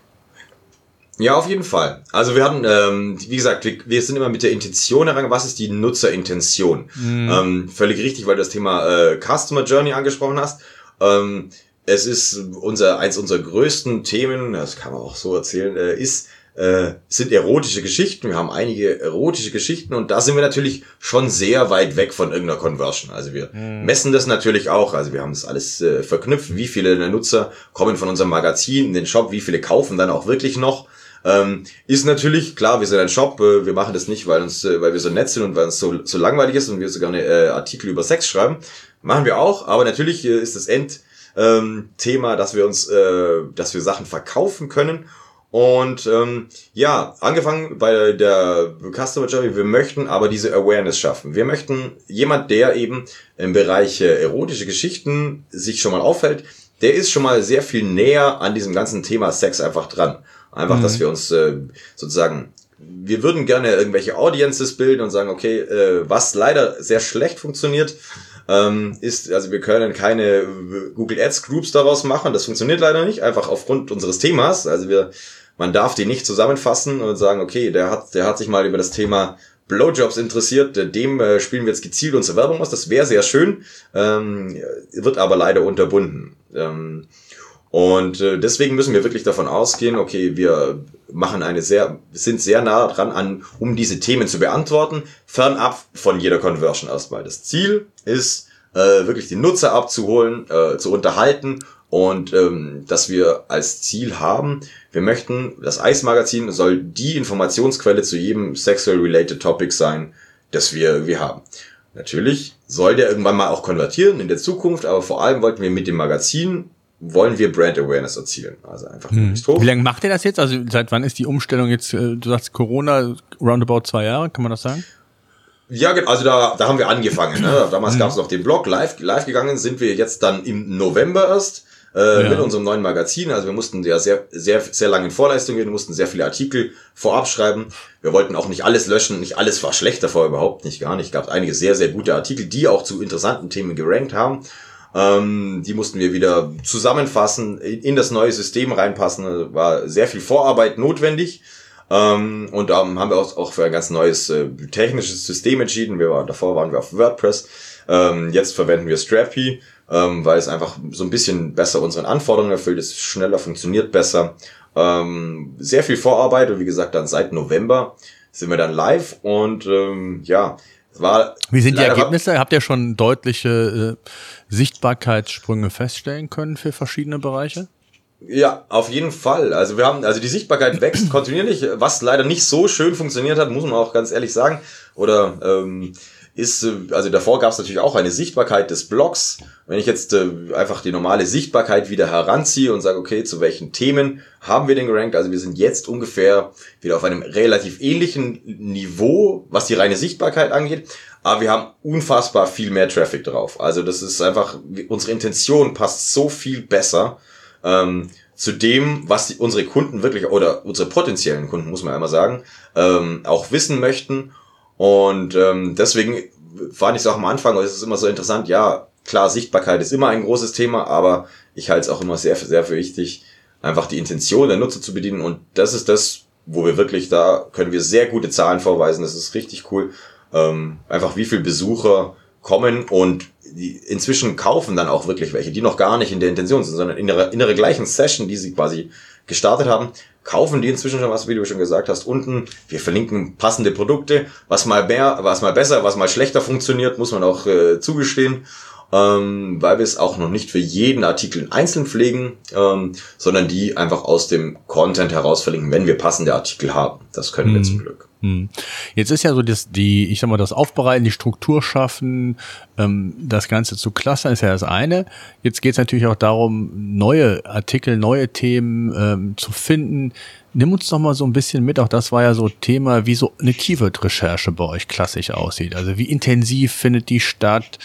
Ja, auf jeden Fall. Also wir hatten, ähm, wie gesagt, wir, wir sind immer mit der Intention herangegangen. Was ist die Nutzerintention? Mhm. Ähm, völlig richtig, weil du das Thema äh, Customer Journey angesprochen hast. Ähm, Es ist unser, eins unserer größten Themen, das kann man auch so erzählen, ist, äh, sind erotische Geschichten. Wir haben einige erotische Geschichten und da sind wir natürlich schon sehr weit weg von irgendeiner Conversion. Also wir mhm. messen das natürlich auch. Also wir haben das alles äh, verknüpft. Wie viele Nutzer kommen von unserem Magazin in den Shop? Wie viele kaufen dann auch wirklich noch? Ähm, ist natürlich, klar, wir sind ein Shop, äh, wir machen das nicht, weil uns, äh, weil wir so nett sind und weil uns so, so langweilig ist und wir sogar eine äh, Artikel über Sex schreiben. Machen wir auch, aber natürlich äh, ist das End Ähm, Thema, dass wir uns, äh, dass wir Sachen verkaufen können. Und ähm, ja, angefangen bei der Customer Journey, wir möchten aber diese Awareness schaffen. Wir möchten jemand, der eben im Bereich äh, erotische Geschichten sich schon mal auffällt, der ist schon mal sehr viel näher an diesem ganzen Thema Sex einfach dran. Einfach, mhm. dass wir uns äh, sozusagen, wir würden gerne irgendwelche Audiences bilden und sagen, okay, äh, was leider sehr schlecht funktioniert, Ähm, ist, also wir können keine Google Ads Groups daraus machen, das funktioniert leider nicht, einfach aufgrund unseres Themas, also wir, man darf die nicht zusammenfassen und sagen, okay, der hat, der hat sich mal über das Thema Blowjobs interessiert, dem äh, spielen wir jetzt gezielt unsere Werbung aus, das wäre sehr schön, ähm, wird aber leider unterbunden. Ähm, und äh, deswegen müssen wir wirklich davon ausgehen, okay, wir machen eine sehr, sind sehr nah dran an, um diese Themen zu beantworten, fernab von jeder Conversion erstmal. Das Ziel ist, äh, wirklich die Nutzer abzuholen, äh, zu unterhalten und ähm, dass wir als Ziel haben, wir möchten, das Eis-Magazin soll die Informationsquelle zu jedem sexual-related Topic sein, das wir, wir haben. Natürlich soll der irgendwann mal auch konvertieren in der Zukunft, aber vor allem wollten wir mit dem Magazin wollen wir Brand Awareness erzielen. Also einfach hm. möglichst hoch. Wie lange macht ihr das jetzt? Also seit wann ist die Umstellung jetzt, du sagst Corona, roundabout zwei Jahre, kann man das sagen? Ja, also da, da haben wir angefangen. Ne? Damals hm. gab es noch den Blog, live, live gegangen sind wir jetzt dann im November erst äh, ja. mit unserem neuen Magazin. Also wir mussten ja sehr, sehr, sehr lange in Vorleistung gehen, wir mussten sehr viele Artikel vorab schreiben. Wir wollten auch nicht alles löschen, nicht alles war schlecht davor, überhaupt nicht, gar nicht. Es gab einige sehr, sehr gute Artikel, die auch zu interessanten Themen gerankt haben. Ähm, die mussten wir wieder zusammenfassen, in das neue System reinpassen. Also war sehr viel Vorarbeit notwendig. Ähm, und da ähm, haben wir auch, auch für ein ganz neues äh, technisches System entschieden. Wir waren, davor waren wir auf WordPress. Ähm, jetzt verwenden wir Strapi, ähm, weil es einfach so ein bisschen besser unseren Anforderungen erfüllt. Es schneller funktioniert besser. Ähm, sehr viel Vorarbeit. Und wie gesagt, dann seit November sind wir dann live. Und ähm, ja... War Wie sind die Ergebnisse? Habt ihr schon deutliche äh, Sichtbarkeitssprünge feststellen können für verschiedene Bereiche? Ja, auf jeden Fall. Also wir haben, also die Sichtbarkeit wächst kontinuierlich, was leider nicht so schön funktioniert hat, muss man auch ganz ehrlich sagen. Oder ähm, ist, also davor gab es natürlich auch eine Sichtbarkeit des Blogs. Wenn ich jetzt äh, einfach die normale Sichtbarkeit wieder heranziehe und sage, okay, zu welchen Themen haben wir denn gerankt? Also wir sind jetzt ungefähr wieder auf einem relativ ähnlichen Niveau, was die reine Sichtbarkeit angeht. Aber wir haben unfassbar viel mehr Traffic drauf. Also das ist einfach, unsere Intention passt so viel besser Ähm, zu dem, was die, unsere Kunden wirklich, oder unsere potenziellen Kunden, muss man einmal sagen, ähm, auch wissen möchten. Und ähm, deswegen fand ich es auch am Anfang, es ist immer so interessant, ja, klar, Sichtbarkeit ist immer ein großes Thema, aber ich halte es auch immer sehr, sehr für wichtig, einfach die Intention der Nutzer zu bedienen. Und das ist das, wo wir wirklich, da können wir sehr gute Zahlen vorweisen. Das ist richtig cool. Ähm, einfach wie viel Besucher kommen und die inzwischen kaufen dann auch wirklich welche, die noch gar nicht in der Intention sind, sondern in ihrer, in ihrer gleichen Session, die sie quasi gestartet haben, kaufen die inzwischen schon was, wie du schon gesagt hast, unten. Wir verlinken passende Produkte, was mal mehr, was mal besser, was mal schlechter funktioniert, muss man auch äh, zugestehen, ähm, weil wir es auch noch nicht für jeden Artikel einzeln pflegen, ähm, sondern die einfach aus dem Content heraus verlinken, wenn wir passende Artikel haben. Das können mhm. wir zum Glück. Jetzt ist ja so das, die, ich sag mal, das Aufbereiten, die Struktur schaffen, ähm, das Ganze zu clustern, ist ja das eine. Jetzt geht es natürlich auch darum, neue Artikel, neue Themen ähm, zu finden. Nimm uns doch mal so ein bisschen mit, auch das war ja so Thema, wie so eine Keyword-Recherche bei euch klassisch aussieht. Also wie intensiv findet die statt?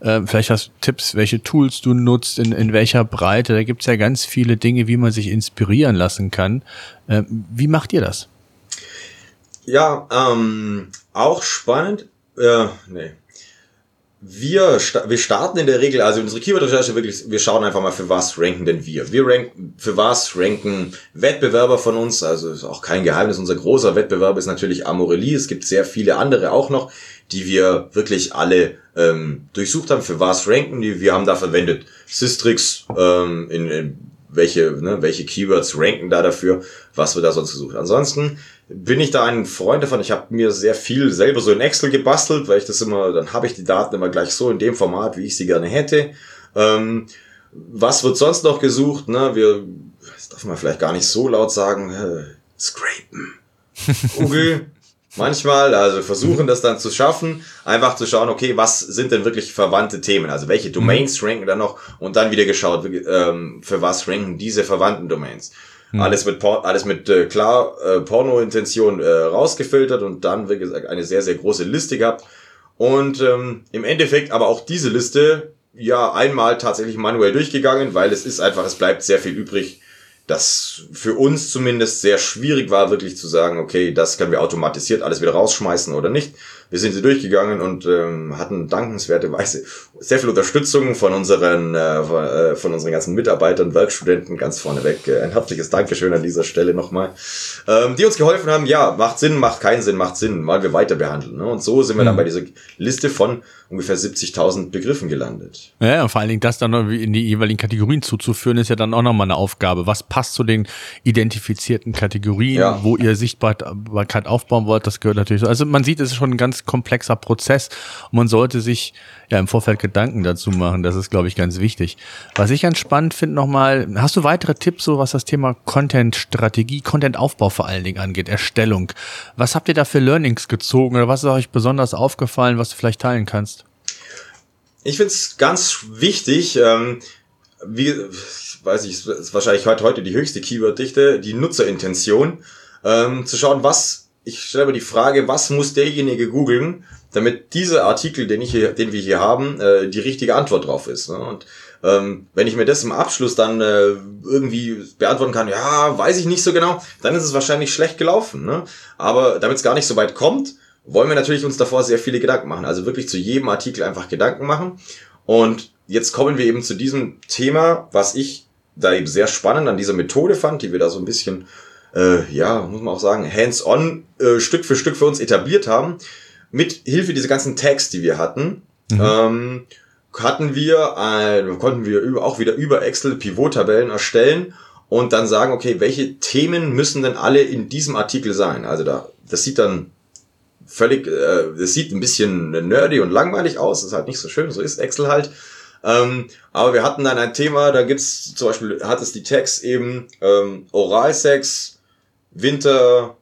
Ähm, vielleicht hast du Tipps, welche Tools du nutzt, in, in welcher Breite. Da gibt's ja ganz viele Dinge, wie man sich inspirieren lassen kann. Ähm, wie macht ihr das? Ja, ähm, auch spannend. Äh, nee. Wir, sta- wir starten in der Regel, also unsere Keyword-Recherche wirklich, wir schauen einfach mal, für was ranken denn wir. Wir ranken, für was ranken Wettbewerber von uns, also ist auch kein Geheimnis, unser großer Wettbewerb ist natürlich Amorelie. Es gibt sehr viele andere auch noch, die wir wirklich alle ähm, durchsucht haben, für was ranken die. Wir haben da verwendet Sistrix, ähm, in, in welche, ne, welche Keywords ranken da dafür, was wir da sonst gesucht. Ansonsten bin ich da ein Freund davon. Ich habe mir sehr viel selber so in Excel gebastelt, weil ich das immer, dann habe ich die Daten immer gleich so in dem Format, wie ich sie gerne hätte. Ähm, was wird sonst noch gesucht? Ne? Wir, das darf man vielleicht gar nicht so laut sagen, äh, scrapen. Google manchmal, also versuchen das dann zu schaffen, einfach zu schauen, okay, was sind denn wirklich verwandte Themen? Also welche Domains ranken da noch? Und dann wieder geschaut, ähm, für was ranken diese verwandten Domains? Hm. Alles mit Por- alles mit äh, klar äh, Porno-Intention äh, rausgefiltert und dann, wie gesagt, eine sehr, sehr große Liste gehabt. Und ähm, im Endeffekt aber auch diese Liste ja einmal tatsächlich manuell durchgegangen, weil es ist einfach, es bleibt sehr viel übrig, das für uns zumindest sehr schwierig war, wirklich zu sagen, okay, das können wir automatisiert alles wieder rausschmeißen oder nicht. Wir sind sie durchgegangen und ähm, hatten dankenswerterweise sehr viel Unterstützung von unseren äh, von unseren ganzen Mitarbeitern, Werkstudenten ganz vorneweg. Ein herzliches Dankeschön an dieser Stelle nochmal, ähm, die uns geholfen haben. Ja, macht Sinn, macht keinen Sinn, macht Sinn, weil wir weiter behandeln. Ne? Und so sind wir mhm. dann bei dieser Liste von ungefähr siebzigtausend Begriffen gelandet. Ja, vor allen Dingen das dann noch in die jeweiligen Kategorien zuzuführen, ist ja dann auch nochmal eine Aufgabe. Was passt zu den identifizierten Kategorien, ja, wo ihr Sichtbarkeit aufbauen wollt, das gehört natürlich. Also man sieht, es ist schon ein ganz komplexer Prozess und man sollte sich ja im Vorfeld Gedanken dazu machen. Das ist, glaube ich, ganz wichtig. Was ich ganz spannend finde nochmal, hast du weitere Tipps, so was das Thema Content-Strategie, Content-Aufbau vor allen Dingen angeht, Erstellung? Was habt ihr da für Learnings gezogen oder was ist euch besonders aufgefallen, was du vielleicht teilen kannst? Ich finde es ganz wichtig, ähm, wie, weiß ich, ist wahrscheinlich heute die höchste Keyword-Dichte, die Nutzerintention, ähm, zu schauen, was, ich stelle mir die Frage, was muss derjenige googeln, damit dieser Artikel, den ich hier, den wir hier haben, äh, die richtige Antwort drauf ist. Ne? Und ähm, wenn ich mir das im Abschluss dann äh, irgendwie beantworten kann, ja, weiß ich nicht so genau, dann ist es wahrscheinlich schlecht gelaufen. Ne? Aber damit es gar nicht so weit kommt, wollen wir natürlich uns davor sehr viele Gedanken machen. Also wirklich zu jedem Artikel einfach Gedanken machen. Und jetzt kommen wir eben zu diesem Thema, was ich da eben sehr spannend an dieser Methode fand, die wir da so ein bisschen, äh, ja, muss man auch sagen, hands-on, äh, Stück für Stück für uns etabliert haben. Mit Hilfe dieser ganzen Tags, die wir hatten, mhm. ähm, hatten wir, äh, konnten wir über, auch wieder über Excel Pivot-Tabellen erstellen und dann sagen, okay, welche Themen müssen denn alle in diesem Artikel sein? Also da, das sieht dann völlig, äh, das sieht ein bisschen nerdy und langweilig aus, ist halt nicht so schön, so ist Excel halt. Ähm, aber wir hatten dann ein Thema, da gibt's zum Beispiel, hat es die Tags eben, ähm, Oralsex, Winter,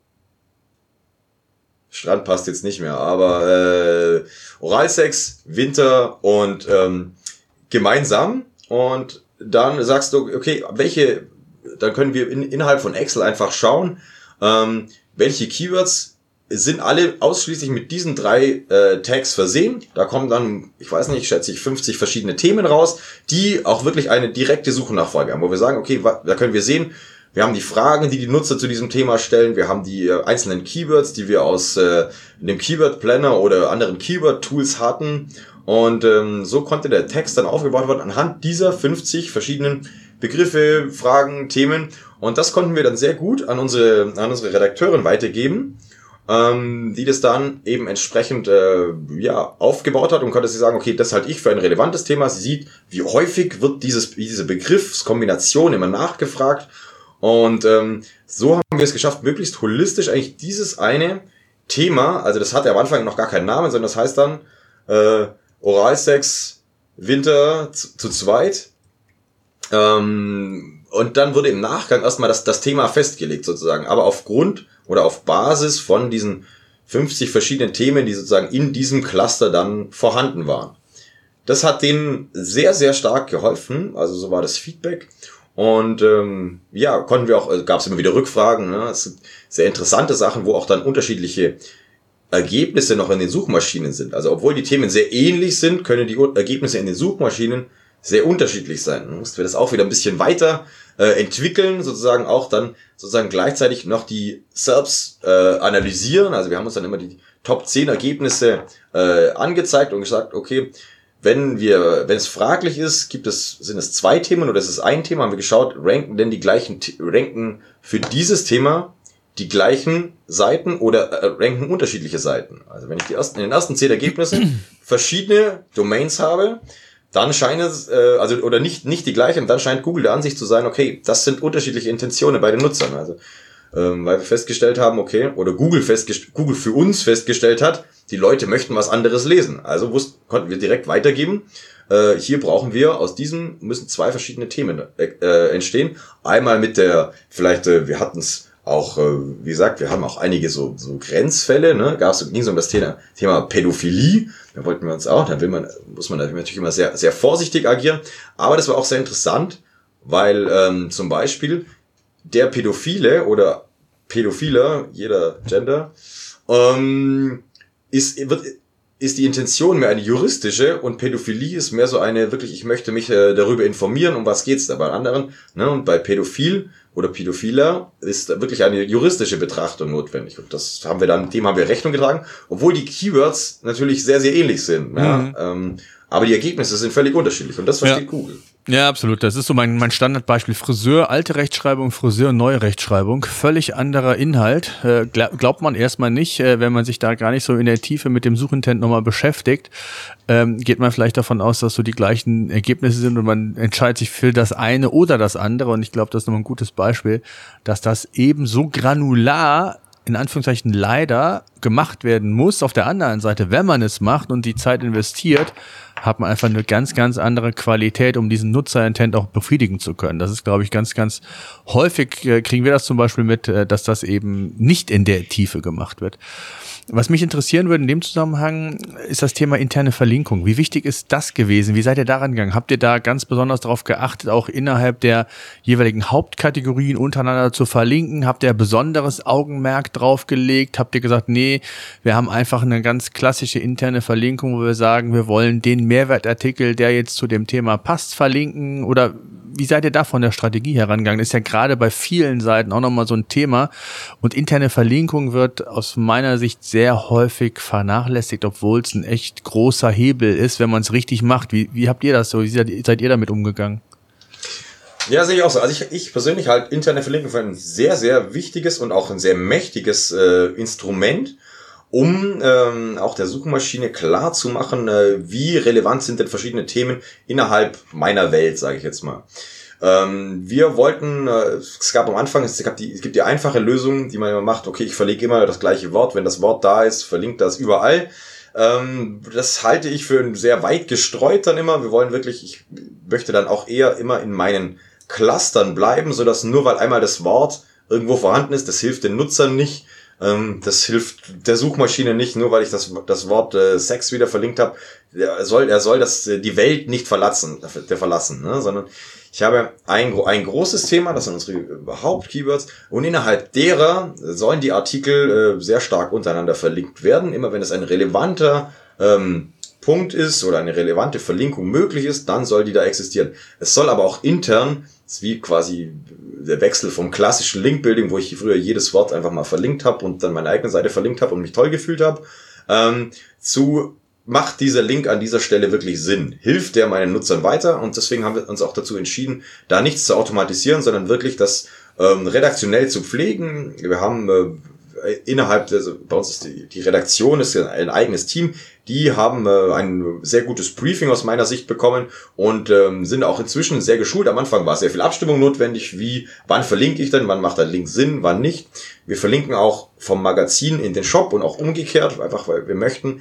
Strand passt jetzt nicht mehr, aber äh, Oralsex, Winter und ähm, gemeinsam. Und dann sagst du, okay, welche, dann können wir in, innerhalb von Excel einfach schauen, ähm, welche Keywords sind alle ausschließlich mit diesen drei äh, Tags versehen. Da kommen dann, ich weiß nicht, schätze ich fünfzig verschiedene Themen raus, die auch wirklich eine direkte Suchnachfrage haben, wo wir sagen, okay, wa- da können wir sehen, wir haben die Fragen, die die Nutzer zu diesem Thema stellen. Wir haben die äh, einzelnen Keywords, die wir aus äh, dem Keyword Planner oder anderen Keyword Tools hatten. Und ähm, so konnte der Text dann aufgebaut werden anhand dieser fünfzig verschiedenen Begriffe, Fragen, Themen. Und das konnten wir dann sehr gut an unsere an unsere Redakteurin weitergeben, ähm, die das dann eben entsprechend äh, ja aufgebaut hat und konnte sie sagen, okay, das halte ich für ein relevantes Thema. Sie sieht, wie häufig wird dieses diese Begriffskombination immer nachgefragt. Und ähm, so haben wir es geschafft, möglichst holistisch eigentlich dieses eine Thema, also das hatte am Anfang noch gar keinen Namen, sondern das heißt dann äh, Oralsex, Winter zu, zu zweit. Ähm, und dann wurde im Nachgang erstmal das, das Thema festgelegt sozusagen, aber aufgrund oder auf Basis von diesen fünfzig verschiedenen Themen, die sozusagen in diesem Cluster dann vorhanden waren. Das hat denen sehr, sehr stark geholfen, also so war das Feedback. Und ähm, ja, konnten wir auch, also gab es immer wieder Rückfragen, ne? Es sind sehr interessante Sachen, wo auch dann unterschiedliche Ergebnisse noch in den Suchmaschinen sind. Also obwohl die Themen sehr ähnlich sind, können die Ergebnisse in den Suchmaschinen sehr unterschiedlich sein. Dann mussten wir das auch wieder ein bisschen weiter äh, entwickeln, sozusagen auch dann sozusagen gleichzeitig noch die S E R Ps äh, analysieren. Also wir haben uns dann immer die Top zehn Ergebnisse äh, angezeigt und gesagt, okay, wenn wir, wenn es fraglich ist, gibt es, sind es zwei Themen oder ist es ein Thema, haben wir geschaut, ranken denn die gleichen, ranken für dieses Thema die gleichen Seiten oder äh, ranken unterschiedliche Seiten. Also wenn ich die ersten, in den ersten zehn Ergebnissen verschiedene Domains habe, dann scheint es, äh, also oder nicht nicht die gleichen, dann scheint Google der Ansicht zu sein, okay, das sind unterschiedliche Intentionen bei den Nutzern. Also ähm, weil wir festgestellt haben, okay, oder Google festgestellt, Google für uns festgestellt hat, die Leute möchten was anderes lesen. Also wussten, konnten wir direkt weitergeben. Äh, hier brauchen wir, aus diesem müssen zwei verschiedene Themen äh, entstehen. Einmal mit der, vielleicht, äh, wir hatten es auch, äh, wie gesagt, wir haben auch einige so, so Grenzfälle, ne? Gab's, ging so um das Thema, Thema Pädophilie. Da wollten wir uns auch, da will man, muss man natürlich immer sehr, sehr vorsichtig agieren. Aber das war auch sehr interessant, weil ähm, zum Beispiel der Pädophile oder Pädophiler, jeder Gender, ähm, ist, wird, ist die Intention mehr eine juristische und Pädophilie ist mehr so eine, wirklich, ich möchte mich äh, darüber informieren, um was geht's da bei anderen, ne? Und bei Pädophil oder Pädophiler ist wirklich eine juristische Betrachtung notwendig. Und das haben wir dann, dem haben wir Rechnung getragen, obwohl die Keywords natürlich sehr, sehr ähnlich sind. Mhm. Ja, ähm, aber die Ergebnisse sind völlig unterschiedlich und das versteht ja Google. Ja, absolut. Das ist so mein, mein Standardbeispiel. Friseur, alte Rechtschreibung, Friseur, neue Rechtschreibung. Völlig anderer Inhalt. Äh, glaub, glaubt man erstmal nicht, äh, wenn man sich da gar nicht so in der Tiefe mit dem Suchintent nochmal beschäftigt, ähm, geht man vielleicht davon aus, dass so die gleichen Ergebnisse sind und man entscheidet sich für das eine oder das andere. Und ich glaube, das ist nochmal ein gutes Beispiel, dass das eben so granular in Anführungszeichen leider gemacht werden muss. Auf der anderen Seite, wenn man es macht und die Zeit investiert, hat man einfach eine ganz, ganz andere Qualität, um diesen Nutzer-Intent auch befriedigen zu können. Das ist, glaube ich, ganz, ganz häufig äh, kriegen wir das zum Beispiel mit, äh, dass das eben nicht in der Tiefe gemacht wird. Was mich interessieren würde in dem Zusammenhang, ist das Thema interne Verlinkung. Wie wichtig ist das gewesen? Wie seid ihr daran gegangen? Habt ihr da ganz besonders darauf geachtet, auch innerhalb der jeweiligen Hauptkategorien untereinander zu verlinken? Habt ihr besonderes Augenmerk drauf gelegt? Habt ihr gesagt, nee, wir haben einfach eine ganz klassische interne Verlinkung, wo wir sagen, wir wollen den Mehrwertartikel, der jetzt zu dem Thema passt, verlinken? Oder wie seid ihr da von der Strategie herangegangen? Das ist ja gerade bei vielen Seiten auch nochmal so ein Thema. Und interne Verlinkung wird aus meiner Sicht sehr häufig vernachlässigt, obwohl es ein echt großer Hebel ist, wenn man es richtig macht. Wie, wie habt ihr das so? Wie seid ihr damit umgegangen? Ja, sehe ich auch so. Also ich, ich persönlich halte interne Verlinkung für ein sehr, sehr wichtiges und auch ein sehr mächtiges äh, Instrument, um ähm, auch der Suchmaschine klar zu machen, äh, wie relevant sind denn verschiedene Themen innerhalb meiner Welt, sage ich jetzt mal. Ähm, wir wollten, äh, es gab am Anfang, es, gab die, es gibt die einfache Lösung, die man immer macht, okay, ich verlinke immer das gleiche Wort, wenn das Wort da ist, verlinkt das überall. Ähm, das halte ich für sehr weit gestreut dann immer. Wir wollen wirklich, ich möchte dann auch eher immer in meinen Clustern bleiben, sodass nur weil einmal das Wort irgendwo vorhanden ist, das hilft den Nutzern nicht, das hilft der Suchmaschine nicht, nur weil ich das das Wort äh, Sex wieder verlinkt habe. Er soll er soll das die Welt nicht verlassen, der verlassen, ne? Sondern ich habe ein ein großes Thema, das sind unsere Haupt-Keywords und innerhalb derer sollen die Artikel äh, sehr stark untereinander verlinkt werden. Immer wenn es ein relevanter ähm, Punkt ist oder eine relevante Verlinkung möglich ist, dann soll die da existieren. Es soll aber auch intern, das ist wie quasi der Wechsel vom klassischen Link-Building, wo ich früher jedes Wort einfach mal verlinkt habe und dann meine eigene Seite verlinkt habe und mich toll gefühlt habe, ähm, zu macht dieser Link an dieser Stelle wirklich Sinn? Hilft der meinen Nutzern weiter? Und deswegen haben wir uns auch dazu entschieden, da nichts zu automatisieren, sondern wirklich das ähm, redaktionell zu pflegen. Wir haben äh, Innerhalb, also bei uns ist die, die Redaktion ist ein eigenes Team, die haben äh, ein sehr gutes Briefing aus meiner Sicht bekommen und ähm, sind auch inzwischen sehr geschult. Am Anfang war sehr viel Abstimmung notwendig, wie, wann verlinke ich denn, wann macht ein Link Sinn, wann nicht. Wir verlinken auch vom Magazin in den Shop und auch umgekehrt, einfach weil wir möchten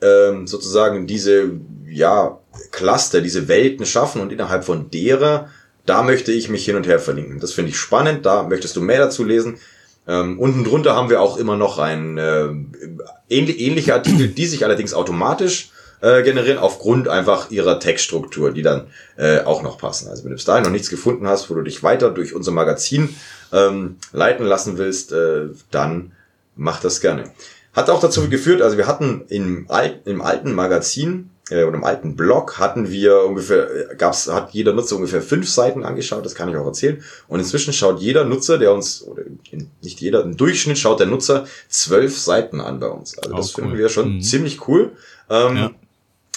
ähm, sozusagen diese ja Cluster, diese Welten schaffen und innerhalb von derer, da möchte ich mich hin und her verlinken. Das finde ich spannend, da möchtest du mehr dazu lesen. Ähm, unten drunter haben wir auch immer noch ein äh, ähnliche Artikel, die sich allerdings automatisch äh, generieren, aufgrund einfach ihrer Textstruktur, die dann äh, auch noch passen. Also wenn du bis dahin noch nichts gefunden hast, wo du dich weiter durch unser Magazin ähm, leiten lassen willst, äh, dann mach das gerne. Hat auch dazu geführt, also wir hatten im, Al- im alten Magazin äh, oder im alten Blog hatten wir ungefähr, gab's, hat jeder Nutzer ungefähr fünf Seiten angeschaut, das kann ich auch erzählen. Und inzwischen schaut jeder Nutzer, der uns, oder in, nicht jeder, im Durchschnitt schaut der Nutzer zwölf Seiten an bei uns. Also auch das cool. Finden wir schon mhm. ziemlich cool. Ähm, ja.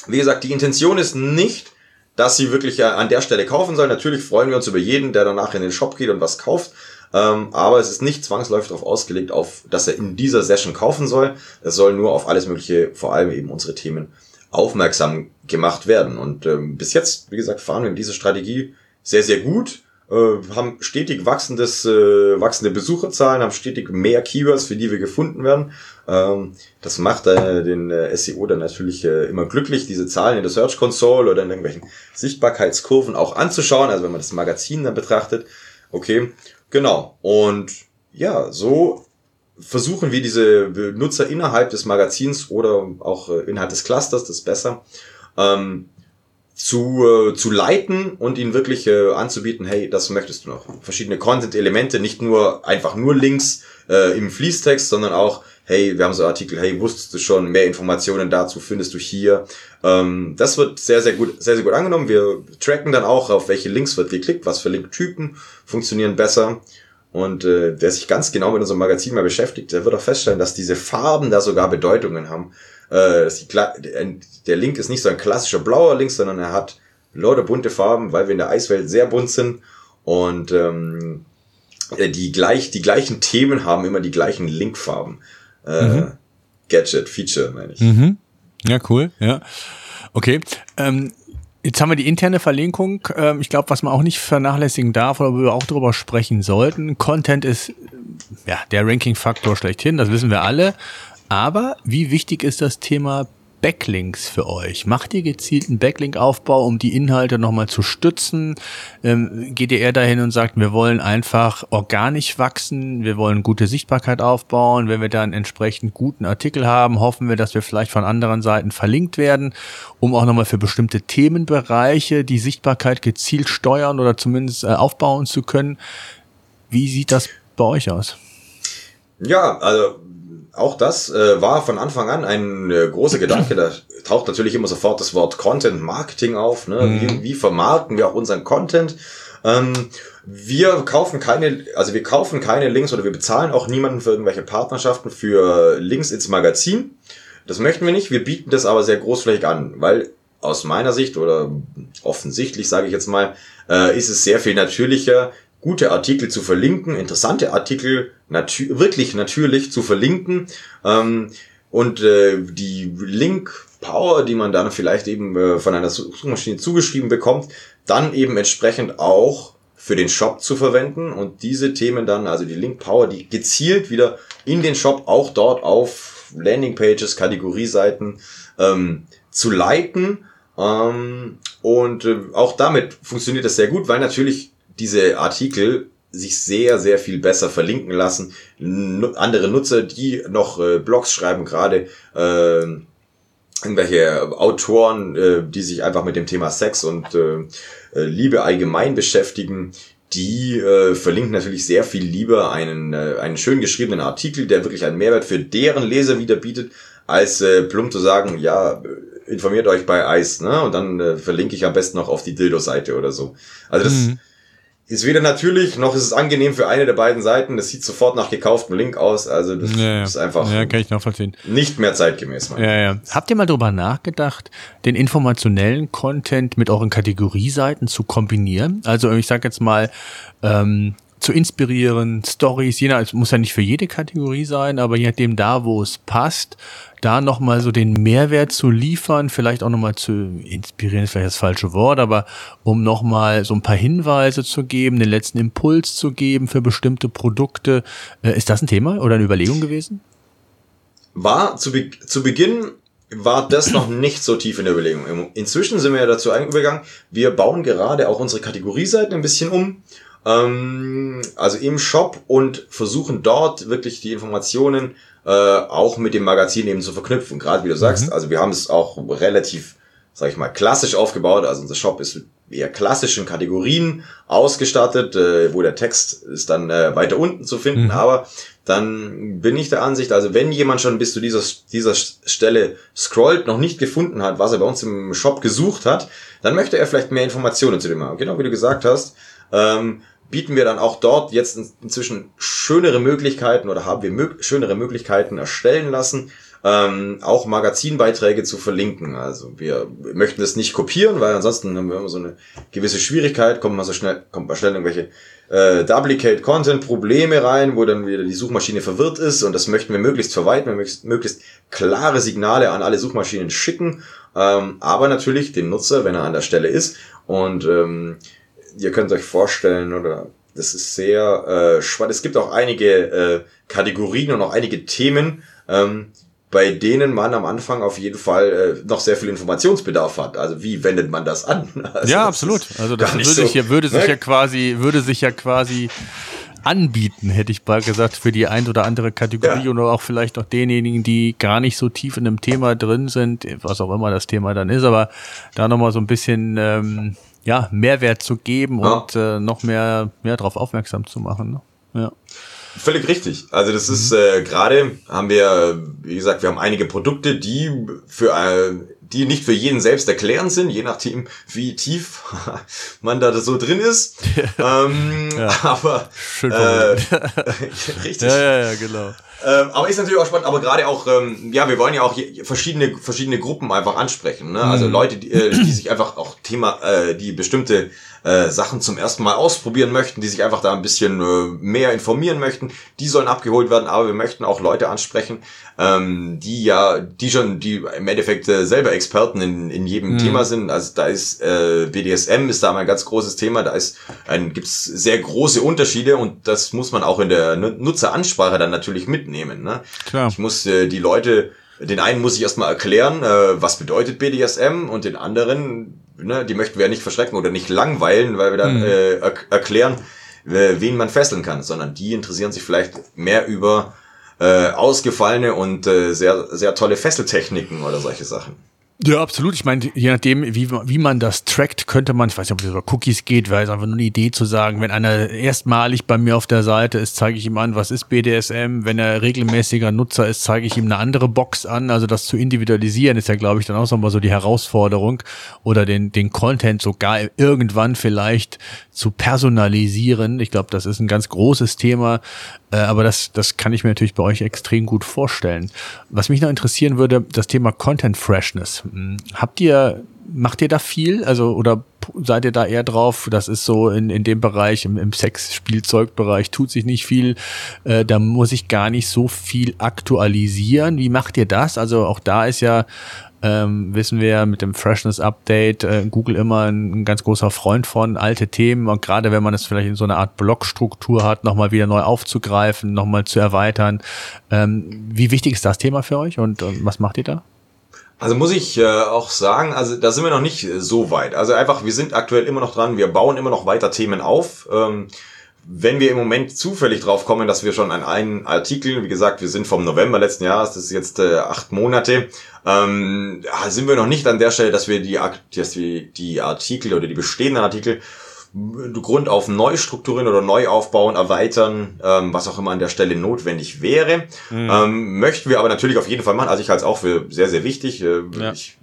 Wie gesagt, die Intention ist nicht, dass sie wirklich an der Stelle kaufen sollen. Natürlich freuen wir uns über jeden, der danach in den Shop geht und was kauft. Ähm, aber es ist nicht zwangsläufig darauf ausgelegt, auf, dass er in dieser Session kaufen soll. Es soll nur auf alles Mögliche, vor allem eben unsere Themen, aufmerksam gemacht werden. Und ähm, bis jetzt, wie gesagt, fahren wir mit dieser Strategie sehr, sehr gut. Äh, haben stetig wachsendes, äh, wachsende Besucherzahlen, haben stetig mehr Keywords, für die wir gefunden werden. Ähm, das macht äh, den äh, S E O dann natürlich äh, immer glücklich, diese Zahlen in der Search Console oder in irgendwelchen Sichtbarkeitskurven auch anzuschauen. Also wenn man das Magazin dann betrachtet, okay, genau. Und ja, so versuchen wir diese Nutzer innerhalb des Magazins oder auch äh, innerhalb des Clusters, das ist besser, ähm, zu äh, zu leiten und ihnen wirklich äh, anzubieten, hey, das möchtest du noch. Verschiedene Content-Elemente, nicht nur einfach nur Links äh, im Fließtext, sondern auch, hey, wir haben so Artikel, hey, wusstest du schon, mehr Informationen dazu findest du hier. Ähm, das wird sehr, sehr gut, sehr, sehr gut angenommen. Wir tracken dann auch, auf welche Links wird geklickt, was für Linktypen funktionieren besser. Und äh, wer sich ganz genau mit unserem Magazin mal beschäftigt, der wird auch feststellen, dass diese Farben da sogar Bedeutungen haben. Äh, die, der Link ist nicht so ein klassischer blauer Link, sondern er hat lauter bunte Farben, weil wir in der Eiswelt sehr bunt sind. Und ähm, die, gleich, die gleichen Themen haben immer die gleichen Linkfarben. Äh, mhm. Gadget, Feature, meine ich. Mhm. Ja, cool. Ja. Okay. Ähm Jetzt haben wir die interne Verlinkung. Ich glaube, was man auch nicht vernachlässigen darf, oder wo wir auch drüber sprechen sollten, Content ist ja der Ranking-Faktor schlechthin, das wissen wir alle. Aber wie wichtig ist das Thema Backlinks für euch? Macht ihr gezielten Backlink-Aufbau, um die Inhalte nochmal zu stützen? Geht ihr eher dahin und sagt, wir wollen einfach organisch wachsen, wir wollen gute Sichtbarkeit aufbauen. Wenn wir dann entsprechend guten Artikel haben, hoffen wir, dass wir vielleicht von anderen Seiten verlinkt werden, um auch nochmal für bestimmte Themenbereiche die Sichtbarkeit gezielt steuern oder zumindest aufbauen zu können. Wie sieht das bei euch aus? Ja, also auch das äh, war von Anfang an ein äh, großer Gedanke. Da taucht natürlich immer sofort das Wort Content Marketing auf. Ne? Mhm. Wie, wie vermarkten wir auch unseren Content? Ähm, wir kaufen keine, also wir kaufen keine Links oder wir bezahlen auch niemanden für irgendwelche Partnerschaften für Links ins Magazin. Das möchten wir nicht. Wir bieten das aber sehr großflächig an, weil aus meiner Sicht oder offensichtlich, sage ich jetzt mal, äh, ist es sehr viel natürlicher, gute Artikel zu verlinken, interessante Artikel natü- wirklich natürlich zu verlinken ähm, und äh, die Link-Power, die man dann vielleicht eben äh, von einer Suchmaschine zugeschrieben bekommt, dann eben entsprechend auch für den Shop zu verwenden und diese Themen dann, also die Link-Power, die gezielt wieder in den Shop auch dort auf Landingpages, Kategorieseiten ähm, zu leiten ähm, und äh, auch damit funktioniert das sehr gut, weil natürlich diese Artikel sich sehr, sehr viel besser verlinken lassen. N- andere Nutzer, die noch äh, Blogs schreiben, gerade äh, irgendwelche Autoren, äh, die sich einfach mit dem Thema Sex und äh, Liebe allgemein beschäftigen, die äh, verlinken natürlich sehr viel lieber einen, äh, einen schön geschriebenen Artikel, der wirklich einen Mehrwert für deren Leser wieder bietet, als äh, plump zu sagen, ja, informiert euch bei Eis, ne? Und dann äh, verlinke ich am besten noch auf die Dildo-Seite oder so. Also das mhm. ist weder natürlich, noch ist es angenehm für eine der beiden Seiten. Das sieht sofort nach gekauftem Link aus. Also das ja, ja. ist einfach ja, kann ich nachvollziehen. Nicht mehr zeitgemäß. Ja, ja. Habt ihr mal drüber nachgedacht, den informationellen Content mit euren Kategorieseiten zu kombinieren? Also ich sag jetzt mal, ähm, zu inspirieren, Stories, je nach, es muss ja nicht für jede Kategorie sein, aber je nachdem da, wo es passt, da nochmal so den Mehrwert zu liefern, vielleicht auch nochmal zu inspirieren, ist vielleicht das falsche Wort, aber um nochmal so ein paar Hinweise zu geben, den letzten Impuls zu geben für bestimmte Produkte. Ist das ein Thema oder eine Überlegung gewesen? War zu, Be- zu Beginn war das noch nicht so tief in der Überlegung. Inzwischen sind wir ja dazu übergegangen, wir bauen gerade auch unsere Kategorieseiten ein bisschen um, ähm, also im Shop und versuchen dort wirklich die Informationen äh, auch mit dem Magazin eben zu verknüpfen. Gerade wie du sagst, mhm. also wir haben es auch relativ, sag ich mal, klassisch aufgebaut. Also unser Shop ist eher klassischen Kategorien ausgestattet, äh, wo der Text ist dann äh, weiter unten zu finden, mhm. aber dann bin ich der Ansicht, also wenn jemand schon bis zu dieser dieser Stelle scrollt, noch nicht gefunden hat, was er bei uns im Shop gesucht hat, dann möchte er vielleicht mehr Informationen zu dem haben. Genau wie du gesagt hast, ähm, bieten wir dann auch dort jetzt inzwischen schönere Möglichkeiten oder haben wir mö- schönere Möglichkeiten erstellen lassen, ähm, auch Magazinbeiträge zu verlinken. Also wir möchten das nicht kopieren, weil ansonsten haben wir immer so eine gewisse Schwierigkeit, kommt man so schnell, kommt man schnell irgendwelche äh, Duplicate-Content-Probleme rein, wo dann wieder die Suchmaschine verwirrt ist, und das möchten wir möglichst vermeiden, wir möglichst, möglichst klare Signale an alle Suchmaschinen schicken, ähm, aber natürlich den Nutzer, wenn er an der Stelle ist, und ähm, ihr könnt euch vorstellen, oder das ist sehr äh, spannend. Es gibt auch einige äh, Kategorien und auch einige Themen, ähm, bei denen man am Anfang auf jeden Fall äh, noch sehr viel Informationsbedarf hat. Also wie wendet man das an? Also ja, absolut. Also das würde, so, ich ja, würde ne? sich ja quasi, würde sich ja quasi anbieten, hätte ich bald gesagt, für die ein oder andere Kategorie, ja. oder auch vielleicht noch denjenigen, die gar nicht so tief in einem Thema drin sind, was auch immer das Thema dann ist, aber da nochmal so ein bisschen ähm, ja, Mehrwert zu geben ja. und äh, noch mehr, mehr darauf aufmerksam zu machen. Ne? Ja. Völlig richtig. Also das ist äh, gerade, haben wir, wie gesagt, wir haben einige Produkte, die für äh, die nicht für jeden selbst erklärend sind, je nachdem, wie tief man da so drin ist. ähm, ja. Aber schön äh, richtig. Ja, ja, ja, genau. Ähm, aber ist natürlich auch spannend, aber gerade auch, ähm, ja, wir wollen ja auch verschiedene verschiedene Gruppen einfach ansprechen, ne? Also Leute, die, äh, die sich einfach auch Thema, äh, die bestimmte äh, Sachen zum ersten Mal ausprobieren möchten, die sich einfach da ein bisschen äh, mehr informieren möchten, die sollen abgeholt werden, aber wir möchten auch Leute ansprechen, ähm, die ja, die schon, die im Endeffekt äh, selber Experten in, in jedem mhm. Thema sind, also da ist äh, B D S M ist da mal ein ganz großes Thema, da ist ein, gibt's sehr große Unterschiede, und das muss man auch in der Nutzeransprache dann natürlich mit nehmen. Ne? Klar. Ich muss äh, die Leute, den einen muss ich erstmal erklären, äh, was bedeutet B D S M, und den anderen, ne, die möchten wir ja nicht verschrecken oder nicht langweilen, weil wir dann mhm. äh, er- erklären, äh, wen man fesseln kann, sondern die interessieren sich vielleicht mehr über äh, ausgefallene und äh, sehr, sehr tolle Fesseltechniken oder solche Sachen. Ja, absolut. Ich meine, je nachdem, wie, wie man das trackt, könnte man, ich weiß nicht, ob es über Cookies geht, weil es einfach nur eine Idee zu sagen, wenn einer erstmalig bei mir auf der Seite ist, zeige ich ihm an, was ist B D S M. Wenn er regelmäßiger Nutzer ist, zeige ich ihm eine andere Box an. Also das zu individualisieren ist ja, glaube ich, dann auch nochmal so die Herausforderung, oder den, den Content sogar irgendwann vielleicht zu personalisieren. Ich glaube, das ist ein ganz großes Thema, aber das, das kann ich mir natürlich bei euch extrem gut vorstellen. Was mich noch interessieren würde, das Thema Content Freshness. Habt ihr, macht ihr da viel? Also, oder seid ihr da eher drauf? Das ist so in, in dem Bereich, im, im Sex-Spielzeug-Bereich tut sich nicht viel. Äh, da muss ich gar nicht so viel aktualisieren. Wie macht ihr das? Also, auch da ist ja, ähm, wissen wir, mit dem Freshness-Update äh, Google immer ein, ein ganz großer Freund von, alte Themen. Und gerade wenn man es vielleicht in so einer Art Blogstruktur hat, nochmal wieder neu aufzugreifen, nochmal zu erweitern. Ähm, wie wichtig ist das Thema für euch, und, und was macht ihr da? Also muss ich äh, auch sagen, also da sind wir noch nicht äh, so weit. Also einfach, wir sind aktuell immer noch dran, wir bauen immer noch weiter Themen auf. Ähm, wenn wir im Moment zufällig drauf kommen, dass wir schon an einen Artikel, wie gesagt, wir sind vom November letzten Jahres, das ist jetzt äh, acht Monate, ähm, sind wir noch nicht an der Stelle, dass wir die, dass wir die Artikel oder die bestehenden Artikel Grund auf neu strukturieren oder neu aufbauen, erweitern, ähm, was auch immer an der Stelle notwendig wäre. Mhm. Ähm, möchten wir aber natürlich auf jeden Fall machen. Also ich halte es auch für sehr, sehr wichtig. Äh, ja. ich,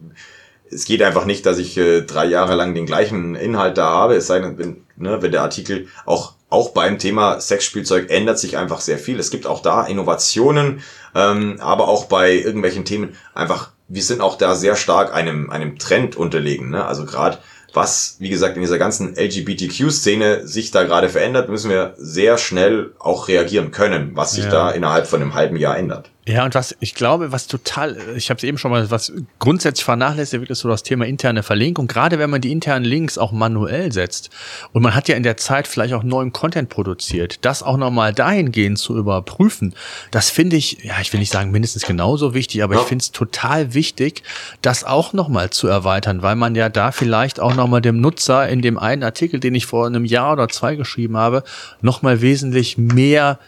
es geht einfach nicht, dass ich äh, drei Jahre lang den gleichen Inhalt da habe. Es sei denn, wenn, ne, wenn der Artikel auch auch beim Thema Sexspielzeug ändert sich einfach sehr viel. Es gibt auch da Innovationen, ähm, aber auch bei irgendwelchen Themen einfach, wir sind auch da sehr stark einem einem Trend unterlegen. Ne? Also gerade was, wie gesagt, in dieser ganzen L G B T Q-Szene sich da gerade verändert, müssen wir sehr schnell auch reagieren können, was sich ja. da innerhalb von einem halben Jahr ändert. Ja, und was ich glaube, was total, ich habe es eben schon mal, was grundsätzlich vernachlässigt wird, ist so das Thema interne Verlinkung, gerade wenn man die internen Links auch manuell setzt und man hat ja in der Zeit vielleicht auch neuen Content produziert, das auch nochmal dahingehend zu überprüfen, das finde ich, ja, ich will nicht sagen mindestens genauso wichtig, aber ich finde es total wichtig, das auch nochmal zu erweitern, weil man ja da vielleicht auch nochmal dem Nutzer in dem einen Artikel, den ich vor einem Jahr oder zwei geschrieben habe, nochmal wesentlich mehr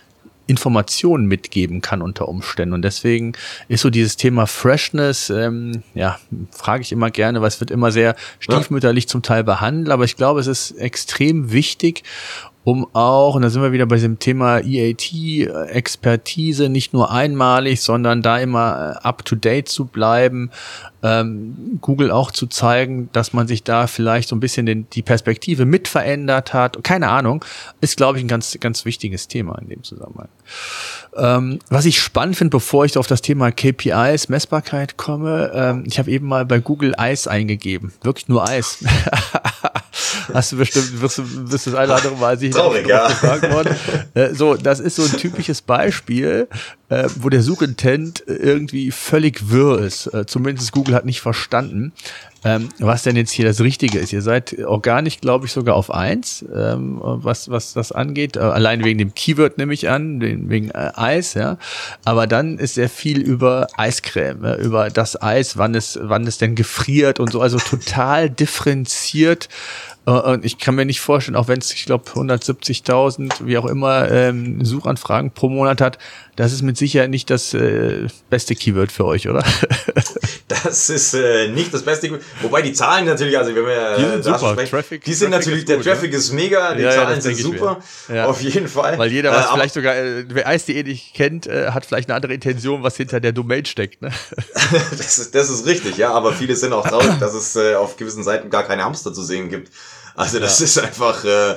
Informationen mitgeben kann unter Umständen. Und deswegen ist so dieses Thema Freshness, ähm, ja, frage ich immer gerne, weil es wird immer sehr stiefmütterlich zum Teil behandelt, aber ich glaube, es ist extrem wichtig, um auch, und da sind wir wieder bei diesem Thema E A T-Expertise, nicht nur einmalig, sondern da immer up-to-date zu bleiben, ähm, Google auch zu zeigen, dass man sich da vielleicht so ein bisschen den, die Perspektive mit verändert hat, keine Ahnung, ist, glaube ich, ein ganz ganz wichtiges Thema in dem Zusammenhang. Ähm, was ich spannend finde, bevor ich auf das Thema K P Is, Messbarkeit komme, ähm, ich habe eben mal bei Google Eis eingegeben, wirklich nur Eis. Hast du bestimmt, wirst du, wirst du das eine andere Mal sicher traurig, ja. Gefragt worden. So, das ist so ein typisches Beispiel, wo der Suchintent irgendwie völlig wirr ist. Zumindest Google hat nicht verstanden, was denn jetzt hier das Richtige ist. Ihr seid organisch, glaube ich, sogar auf eins, was, was das angeht. Allein wegen dem Keyword nehme ich an, wegen Eis, ja. Aber dann ist sehr viel über Eiscreme, über das Eis, wann es, wann es denn gefriert und so. Also total differenziert. Und ich kann mir nicht vorstellen, auch wenn es, ich glaube, hundertsiebzigtausend, wie auch immer, ähm, Suchanfragen pro Monat hat, das ist mit Sicherheit nicht das äh, beste Keyword für euch, oder? Das ist äh, nicht das beste Keyword. Wobei die Zahlen natürlich, also wenn wir ja, die sind, super. Traffic, die sind Traffic natürlich, der gut, Traffic ja? ist mega, die ja, Zahlen ja, sind super, ja. Auf jeden Fall. Weil jeder, was äh, vielleicht sogar, äh, wer Eis.de nicht kennt, äh, hat vielleicht eine andere Intention, was hinter der Domain steckt. Ne? das, ist, das ist richtig, ja, aber viele sind auch traurig, dass es äh, auf gewissen Seiten gar keine Hamster zu sehen gibt. Also das ja. ist einfach, äh,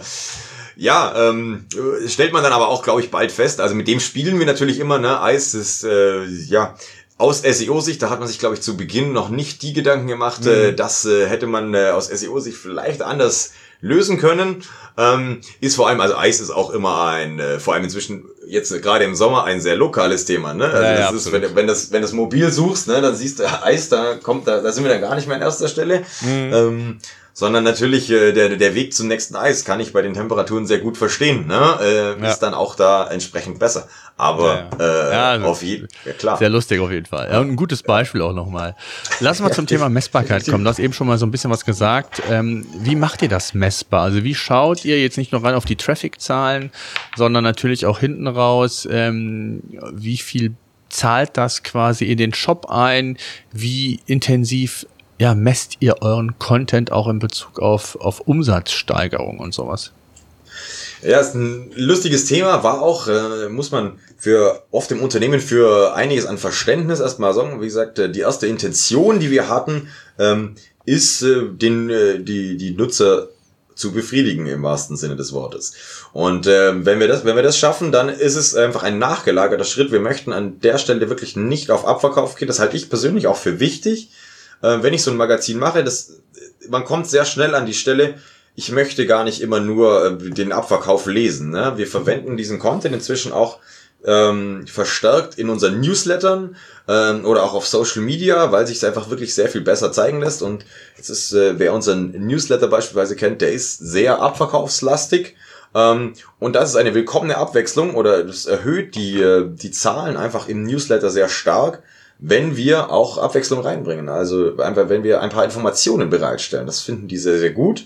ja, ähm, stellt man dann aber auch, glaube ich, bald fest. Also mit dem spielen wir natürlich immer, ne, Eis ist, äh, ja, aus S E O-Sicht, da hat man sich, glaube ich, zu Beginn noch nicht die Gedanken gemacht, mhm. äh, das äh, hätte man äh, aus S E O-Sicht vielleicht anders lösen können. Ähm, ist vor allem, also Eis ist auch immer ein, äh, vor allem inzwischen, jetzt äh, gerade im Sommer, ein sehr lokales Thema, ne? Also ja, das ja, ist, wenn, wenn das, wenn das mobil suchst, ne, dann siehst du, äh, Eis, da kommt, da, da sind wir dann gar nicht mehr an erster Stelle. Mhm. Ähm, sondern natürlich äh, der der Weg zum nächsten Eis kann ich bei den Temperaturen sehr gut verstehen, ne? Äh, ja. Ist dann auch da entsprechend besser. Aber ja, ja. Äh, ja, also auf jeden ja, klar. Sehr lustig auf jeden Fall. Ja, und ein gutes Beispiel auch nochmal. Lass mal zum Thema Messbarkeit kommen. Du hast eben schon mal so ein bisschen was gesagt. Ähm, wie macht ihr das messbar? Also wie schaut ihr jetzt nicht nur rein auf die Traffic-Zahlen, sondern natürlich auch hinten raus, ähm, wie viel zahlt das quasi in den Shop ein? Wie intensiv ja, messt ihr euren Content auch in Bezug auf, auf Umsatzsteigerung und sowas? Ja, ist ein lustiges Thema, war auch, äh, muss man für oft im Unternehmen für einiges an Verständnis erstmal sagen. Wie gesagt, die erste Intention, die wir hatten, ähm, ist, äh, den, äh, die, die Nutzer zu befriedigen im wahrsten Sinne des Wortes. Und äh, wenn wir das, wenn wir das schaffen, dann ist es einfach ein nachgelagerter Schritt. Wir möchten an der Stelle wirklich nicht auf Abverkauf gehen. Das halte ich persönlich auch für wichtig. Wenn ich so ein Magazin mache, das, man kommt sehr schnell an die Stelle, ich möchte gar nicht immer nur den Abverkauf lesen. Ne? Wir verwenden diesen Content inzwischen auch ähm, verstärkt in unseren Newslettern ähm, oder auch auf Social Media, weil sich es einfach wirklich sehr viel besser zeigen lässt. Und jetzt ist, äh, wer unseren Newsletter beispielsweise kennt, der ist sehr abverkaufslastig. Ähm, und das ist eine willkommene Abwechslung oder das erhöht die, äh, die Zahlen einfach im Newsletter sehr stark, wenn wir auch Abwechslung reinbringen, also einfach, wenn wir ein paar Informationen bereitstellen. Das finden die sehr, sehr gut.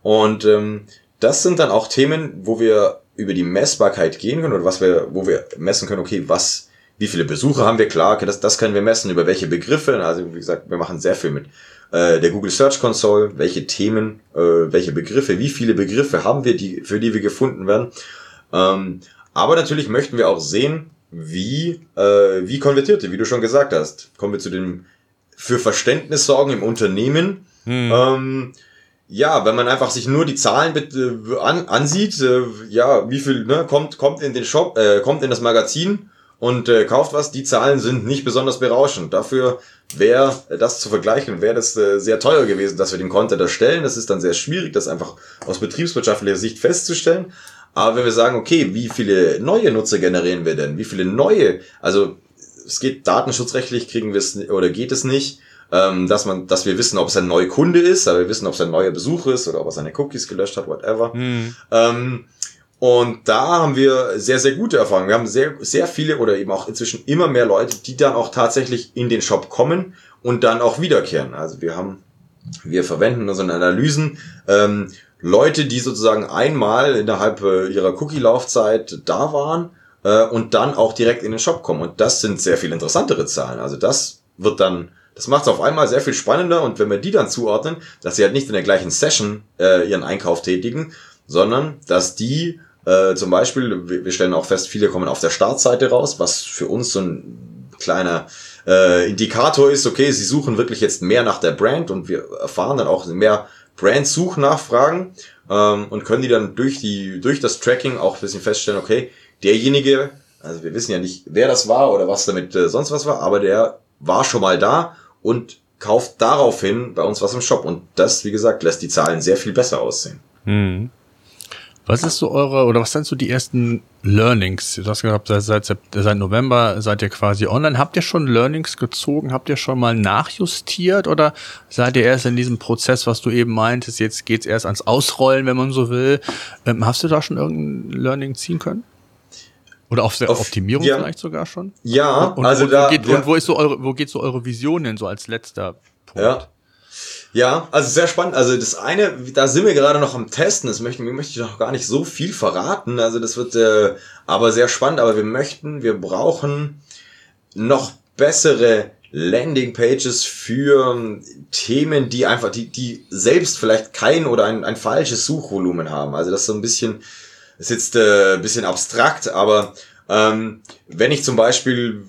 Und ähm, das sind dann auch Themen, wo wir über die Messbarkeit gehen können oder was wir, wo wir messen können, okay, was, wie viele Besucher haben wir, klar, das, das können wir messen, über welche Begriffe. Also wie gesagt, wir machen sehr viel mit äh, der Google Search Console, welche Themen, äh, welche Begriffe, wie viele Begriffe haben wir, die für die wir gefunden werden. Ähm, aber natürlich möchten wir auch sehen, Wie, äh, wie konvertierte, wie du schon gesagt hast. Kommen wir zu dem für Verständnis sorgen im Unternehmen. Hm. Ähm, ja, wenn man einfach sich nur die Zahlen bitte an, ansieht, äh, ja, wie viel, ne, kommt, kommt in den Shop, äh, kommt in das Magazin und äh, kauft was, die Zahlen sind nicht besonders berauschend. Dafür wäre das zu vergleichen, wäre das äh, sehr teuer gewesen, dass wir den Content erstellen. Das ist dann sehr schwierig, das einfach aus betriebswirtschaftlicher Sicht festzustellen. Aber wenn wir sagen, okay, wie viele neue Nutzer generieren wir denn? Wie viele neue, also es geht datenschutzrechtlich, kriegen wir es oder geht es nicht, ähm, dass man, dass wir wissen, ob es ein neuer Kunde ist, aber wir wissen, ob es ein neuer Besuch ist oder ob er seine Cookies gelöscht hat, whatever. Mhm. Ähm, und da haben wir sehr, sehr gute Erfahrungen. Wir haben sehr, sehr viele oder eben auch inzwischen immer mehr Leute, die dann auch tatsächlich in den Shop kommen und dann auch wiederkehren. Also wir haben, wir verwenden in unseren Analysen ähm, Leute, die sozusagen einmal innerhalb äh, ihrer Cookie-Laufzeit da waren äh, und dann auch direkt in den Shop kommen. Und das sind sehr viel interessantere Zahlen. Also das wird dann, das macht es auf einmal sehr viel spannender. Und wenn wir die dann zuordnen, dass sie halt nicht in der gleichen Session äh, ihren Einkauf tätigen, sondern dass die äh, zum Beispiel, wir stellen auch fest, viele kommen auf der Startseite raus, was für uns so ein kleiner äh, Indikator ist, okay, sie suchen wirklich jetzt mehr nach der Brand und wir erfahren dann auch mehr Brand-Suchnachfragen ähm, und können die dann durch die durch das Tracking auch ein bisschen feststellen, okay, derjenige, also wir wissen ja nicht, wer das war oder was damit äh, sonst was war, aber der war schon mal da und kauft daraufhin bei uns was im Shop. Und das, wie gesagt, lässt die Zahlen sehr viel besser aussehen. Hm. Was ist so eure, oder was sind so die ersten Learnings? Du hast gesagt, seit, seit, seit November seid ihr quasi online. Habt ihr schon Learnings gezogen? Habt ihr schon mal nachjustiert? Oder seid ihr erst in diesem Prozess, was du eben meintest, jetzt geht's erst ans Ausrollen, wenn man so will. Ähm, hast du da schon irgendein Learning ziehen können? Oder auf der auf, Optimierung ja. Vielleicht sogar schon? Ja, und, und, also und, da... Geht, ja. Und wo ist so eure, wo geht so eure Vision denn so als letzter Punkt? Ja. Ja, also sehr spannend. Also das eine, da sind wir gerade noch am Testen. Das möchten, wir möchten noch gar nicht so viel verraten. Also das wird äh, aber sehr spannend. Aber wir möchten, wir brauchen noch bessere Landingpages für Themen, die einfach, die die selbst vielleicht kein oder ein, ein falsches Suchvolumen haben. Also das ist so ein bisschen, ist jetzt äh, ein bisschen abstrakt. Aber ähm, wenn ich zum Beispiel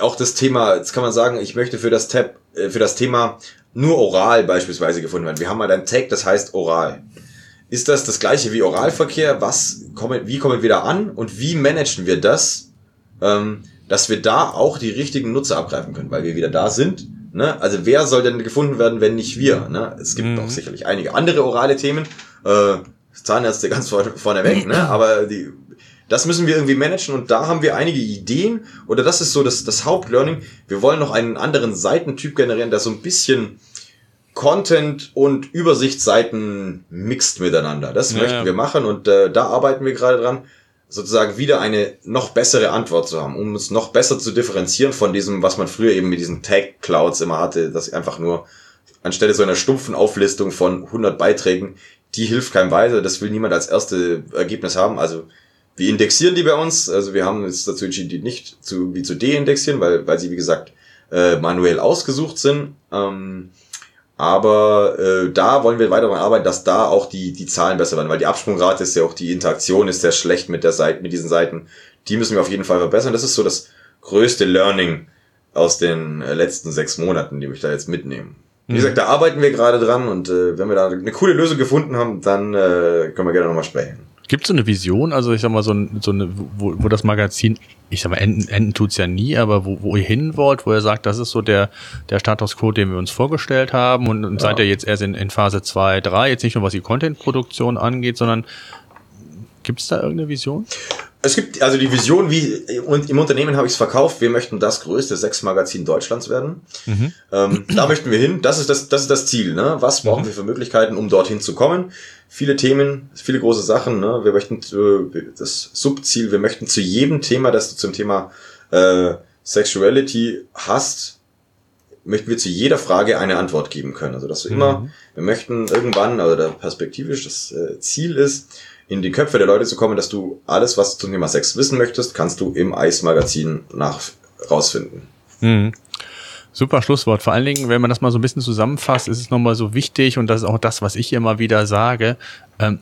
auch das Thema, jetzt kann man sagen, ich möchte für das Tab, äh, für das Thema nur oral beispielsweise gefunden werden. Wir haben mal halt einen Tag, das heißt oral. Ist das das gleiche wie Oralverkehr? Was kommen, wie kommen wir da an und wie managen wir das, ähm, dass wir da auch die richtigen Nutzer abgreifen können, weil wir wieder da sind. Ne? Also wer soll denn gefunden werden, wenn nicht wir? Ne? Es gibt noch mhm. sicherlich einige andere orale Themen. Äh, Zahnärzte ganz vorne weg, ne? Aber die, das müssen wir irgendwie managen und da haben wir einige Ideen oder das ist so das, das Hauptlearning. Wir wollen noch einen anderen Seitentyp generieren, der so ein bisschen Content- und Übersichtsseiten mixt miteinander. Das ja, möchten ja. wir machen und äh, da arbeiten wir gerade dran, sozusagen wieder eine noch bessere Antwort zu haben, um uns noch besser zu differenzieren von diesem, was man früher eben mit diesen Tag-Clouds immer hatte, dass einfach nur anstelle so einer stumpfen Auflistung von hundert Beiträgen, die hilft keinem weiter, das will niemand als erste Ergebnis haben, also wir indexieren die bei uns, also wir haben uns dazu entschieden, die nicht zu, wie zu deindexieren, weil, weil sie, wie gesagt, äh, manuell ausgesucht sind. Ähm, aber äh, da wollen wir weiter daran arbeiten, dass da auch die, die Zahlen besser werden, weil die Absprungrate ist ja auch, die Interaktion ist sehr schlecht mit der Seite, mit diesen Seiten. Die müssen wir auf jeden Fall verbessern. Das ist so das größte Learning aus den letzten sechs Monaten, die wir da jetzt mitnehmen. Wie gesagt, da arbeiten wir gerade dran und äh, wenn wir da eine coole Lösung gefunden haben, dann äh, können wir gerne nochmal sprechen. Gibt es so eine Vision, also ich sag mal, so, ein, so eine, wo, wo das Magazin, ich sag mal, enden, enden tut's ja nie, aber wo, wo ihr hin wollt, wo ihr sagt, das ist so der, der Status quo, den wir uns vorgestellt haben und, und ja. seid ihr jetzt erst in, in Phase zwei, drei, jetzt nicht nur was die Content-Produktion angeht, sondern gibt's da irgendeine Vision? Es gibt also die Vision, wie und im Unternehmen habe ich es verkauft, wir möchten das größte Sex-Magazin Deutschlands werden. Mhm. Ähm, da möchten wir hin, das ist das, das, ist das Ziel. Ne? Was brauchen mhm. wir für Möglichkeiten, um dorthin zu kommen? Viele Themen, viele große Sachen. Ne? Wir möchten das Subziel, wir möchten zu jedem Thema, das du zum Thema äh, Sexuality hast, möchten wir zu jeder Frage eine Antwort geben können. Also dass wir mhm. immer, wir möchten irgendwann, also da perspektivisch das äh, Ziel ist, in die Köpfe der Leute zu kommen, dass du alles, was du zum Thema Sex wissen möchtest, kannst du im Eis-Magazin nach rausfinden. Mhm. Super Schlusswort. Vor allen Dingen, wenn man das mal so ein bisschen zusammenfasst, ist es nochmal so wichtig und das ist auch das, was ich immer wieder sage,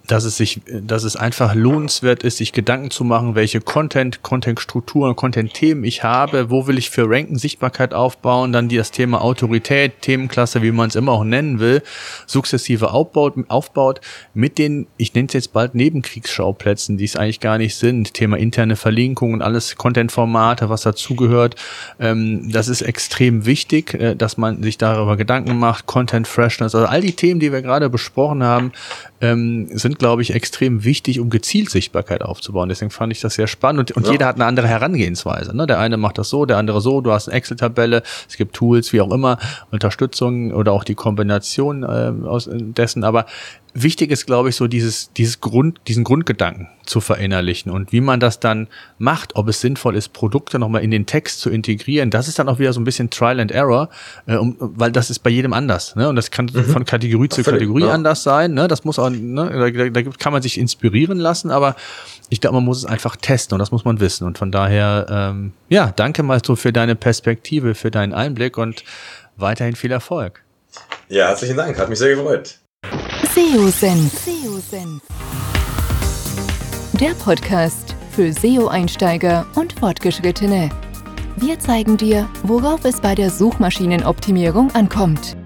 dass es sich, dass es einfach lohnenswert ist, sich Gedanken zu machen, welche Content, Content-Strukturen, Content-Themen ich habe, wo will ich für Ranken Sichtbarkeit aufbauen, dann das Thema Autorität, Themenklasse, wie man es immer auch nennen will, sukzessive aufbaut, aufbaut mit den, ich nenne es jetzt bald Nebenkriegsschauplätzen, die es eigentlich gar nicht sind, Thema interne Verlinkung und alles Content-Formate, was dazugehört, das ist extrem wichtig. Wichtig, dass man sich darüber Gedanken macht, Content Freshness, also all die Themen, die wir gerade besprochen haben, ähm, sind, glaube ich, extrem wichtig, um gezielt Sichtbarkeit aufzubauen. Deswegen fand ich das sehr spannend. Und, und ja. jeder hat eine andere Herangehensweise. Ne? Der eine macht das so, der andere so. Du hast eine Excel-Tabelle, es gibt Tools, wie auch immer, Unterstützung oder auch die Kombination äh, aus dessen. Aber wichtig ist, glaube ich, so dieses, dieses Grund, diesen Grundgedanken zu verinnerlichen und wie man das dann macht, ob es sinnvoll ist, Produkte nochmal in den Text zu integrieren. Das ist dann auch wieder so ein bisschen Trial and Error, äh, um, weil das ist bei jedem anders. Ne? Und das kann mhm. von Kategorie zu Völlig, Kategorie ja. anders sein. Ne? Das muss auch, ne? da, da kann man sich inspirieren lassen, aber ich glaube, man muss es einfach testen und das muss man wissen. Und von daher, ähm, ja, danke mal so für deine Perspektive, für deinen Einblick und weiterhin viel Erfolg. Ja, herzlichen Dank. Hat mich sehr gefreut. S E O-Senf, der Podcast für S E O-Einsteiger und Fortgeschrittene. Wir zeigen dir, worauf es bei der Suchmaschinenoptimierung ankommt.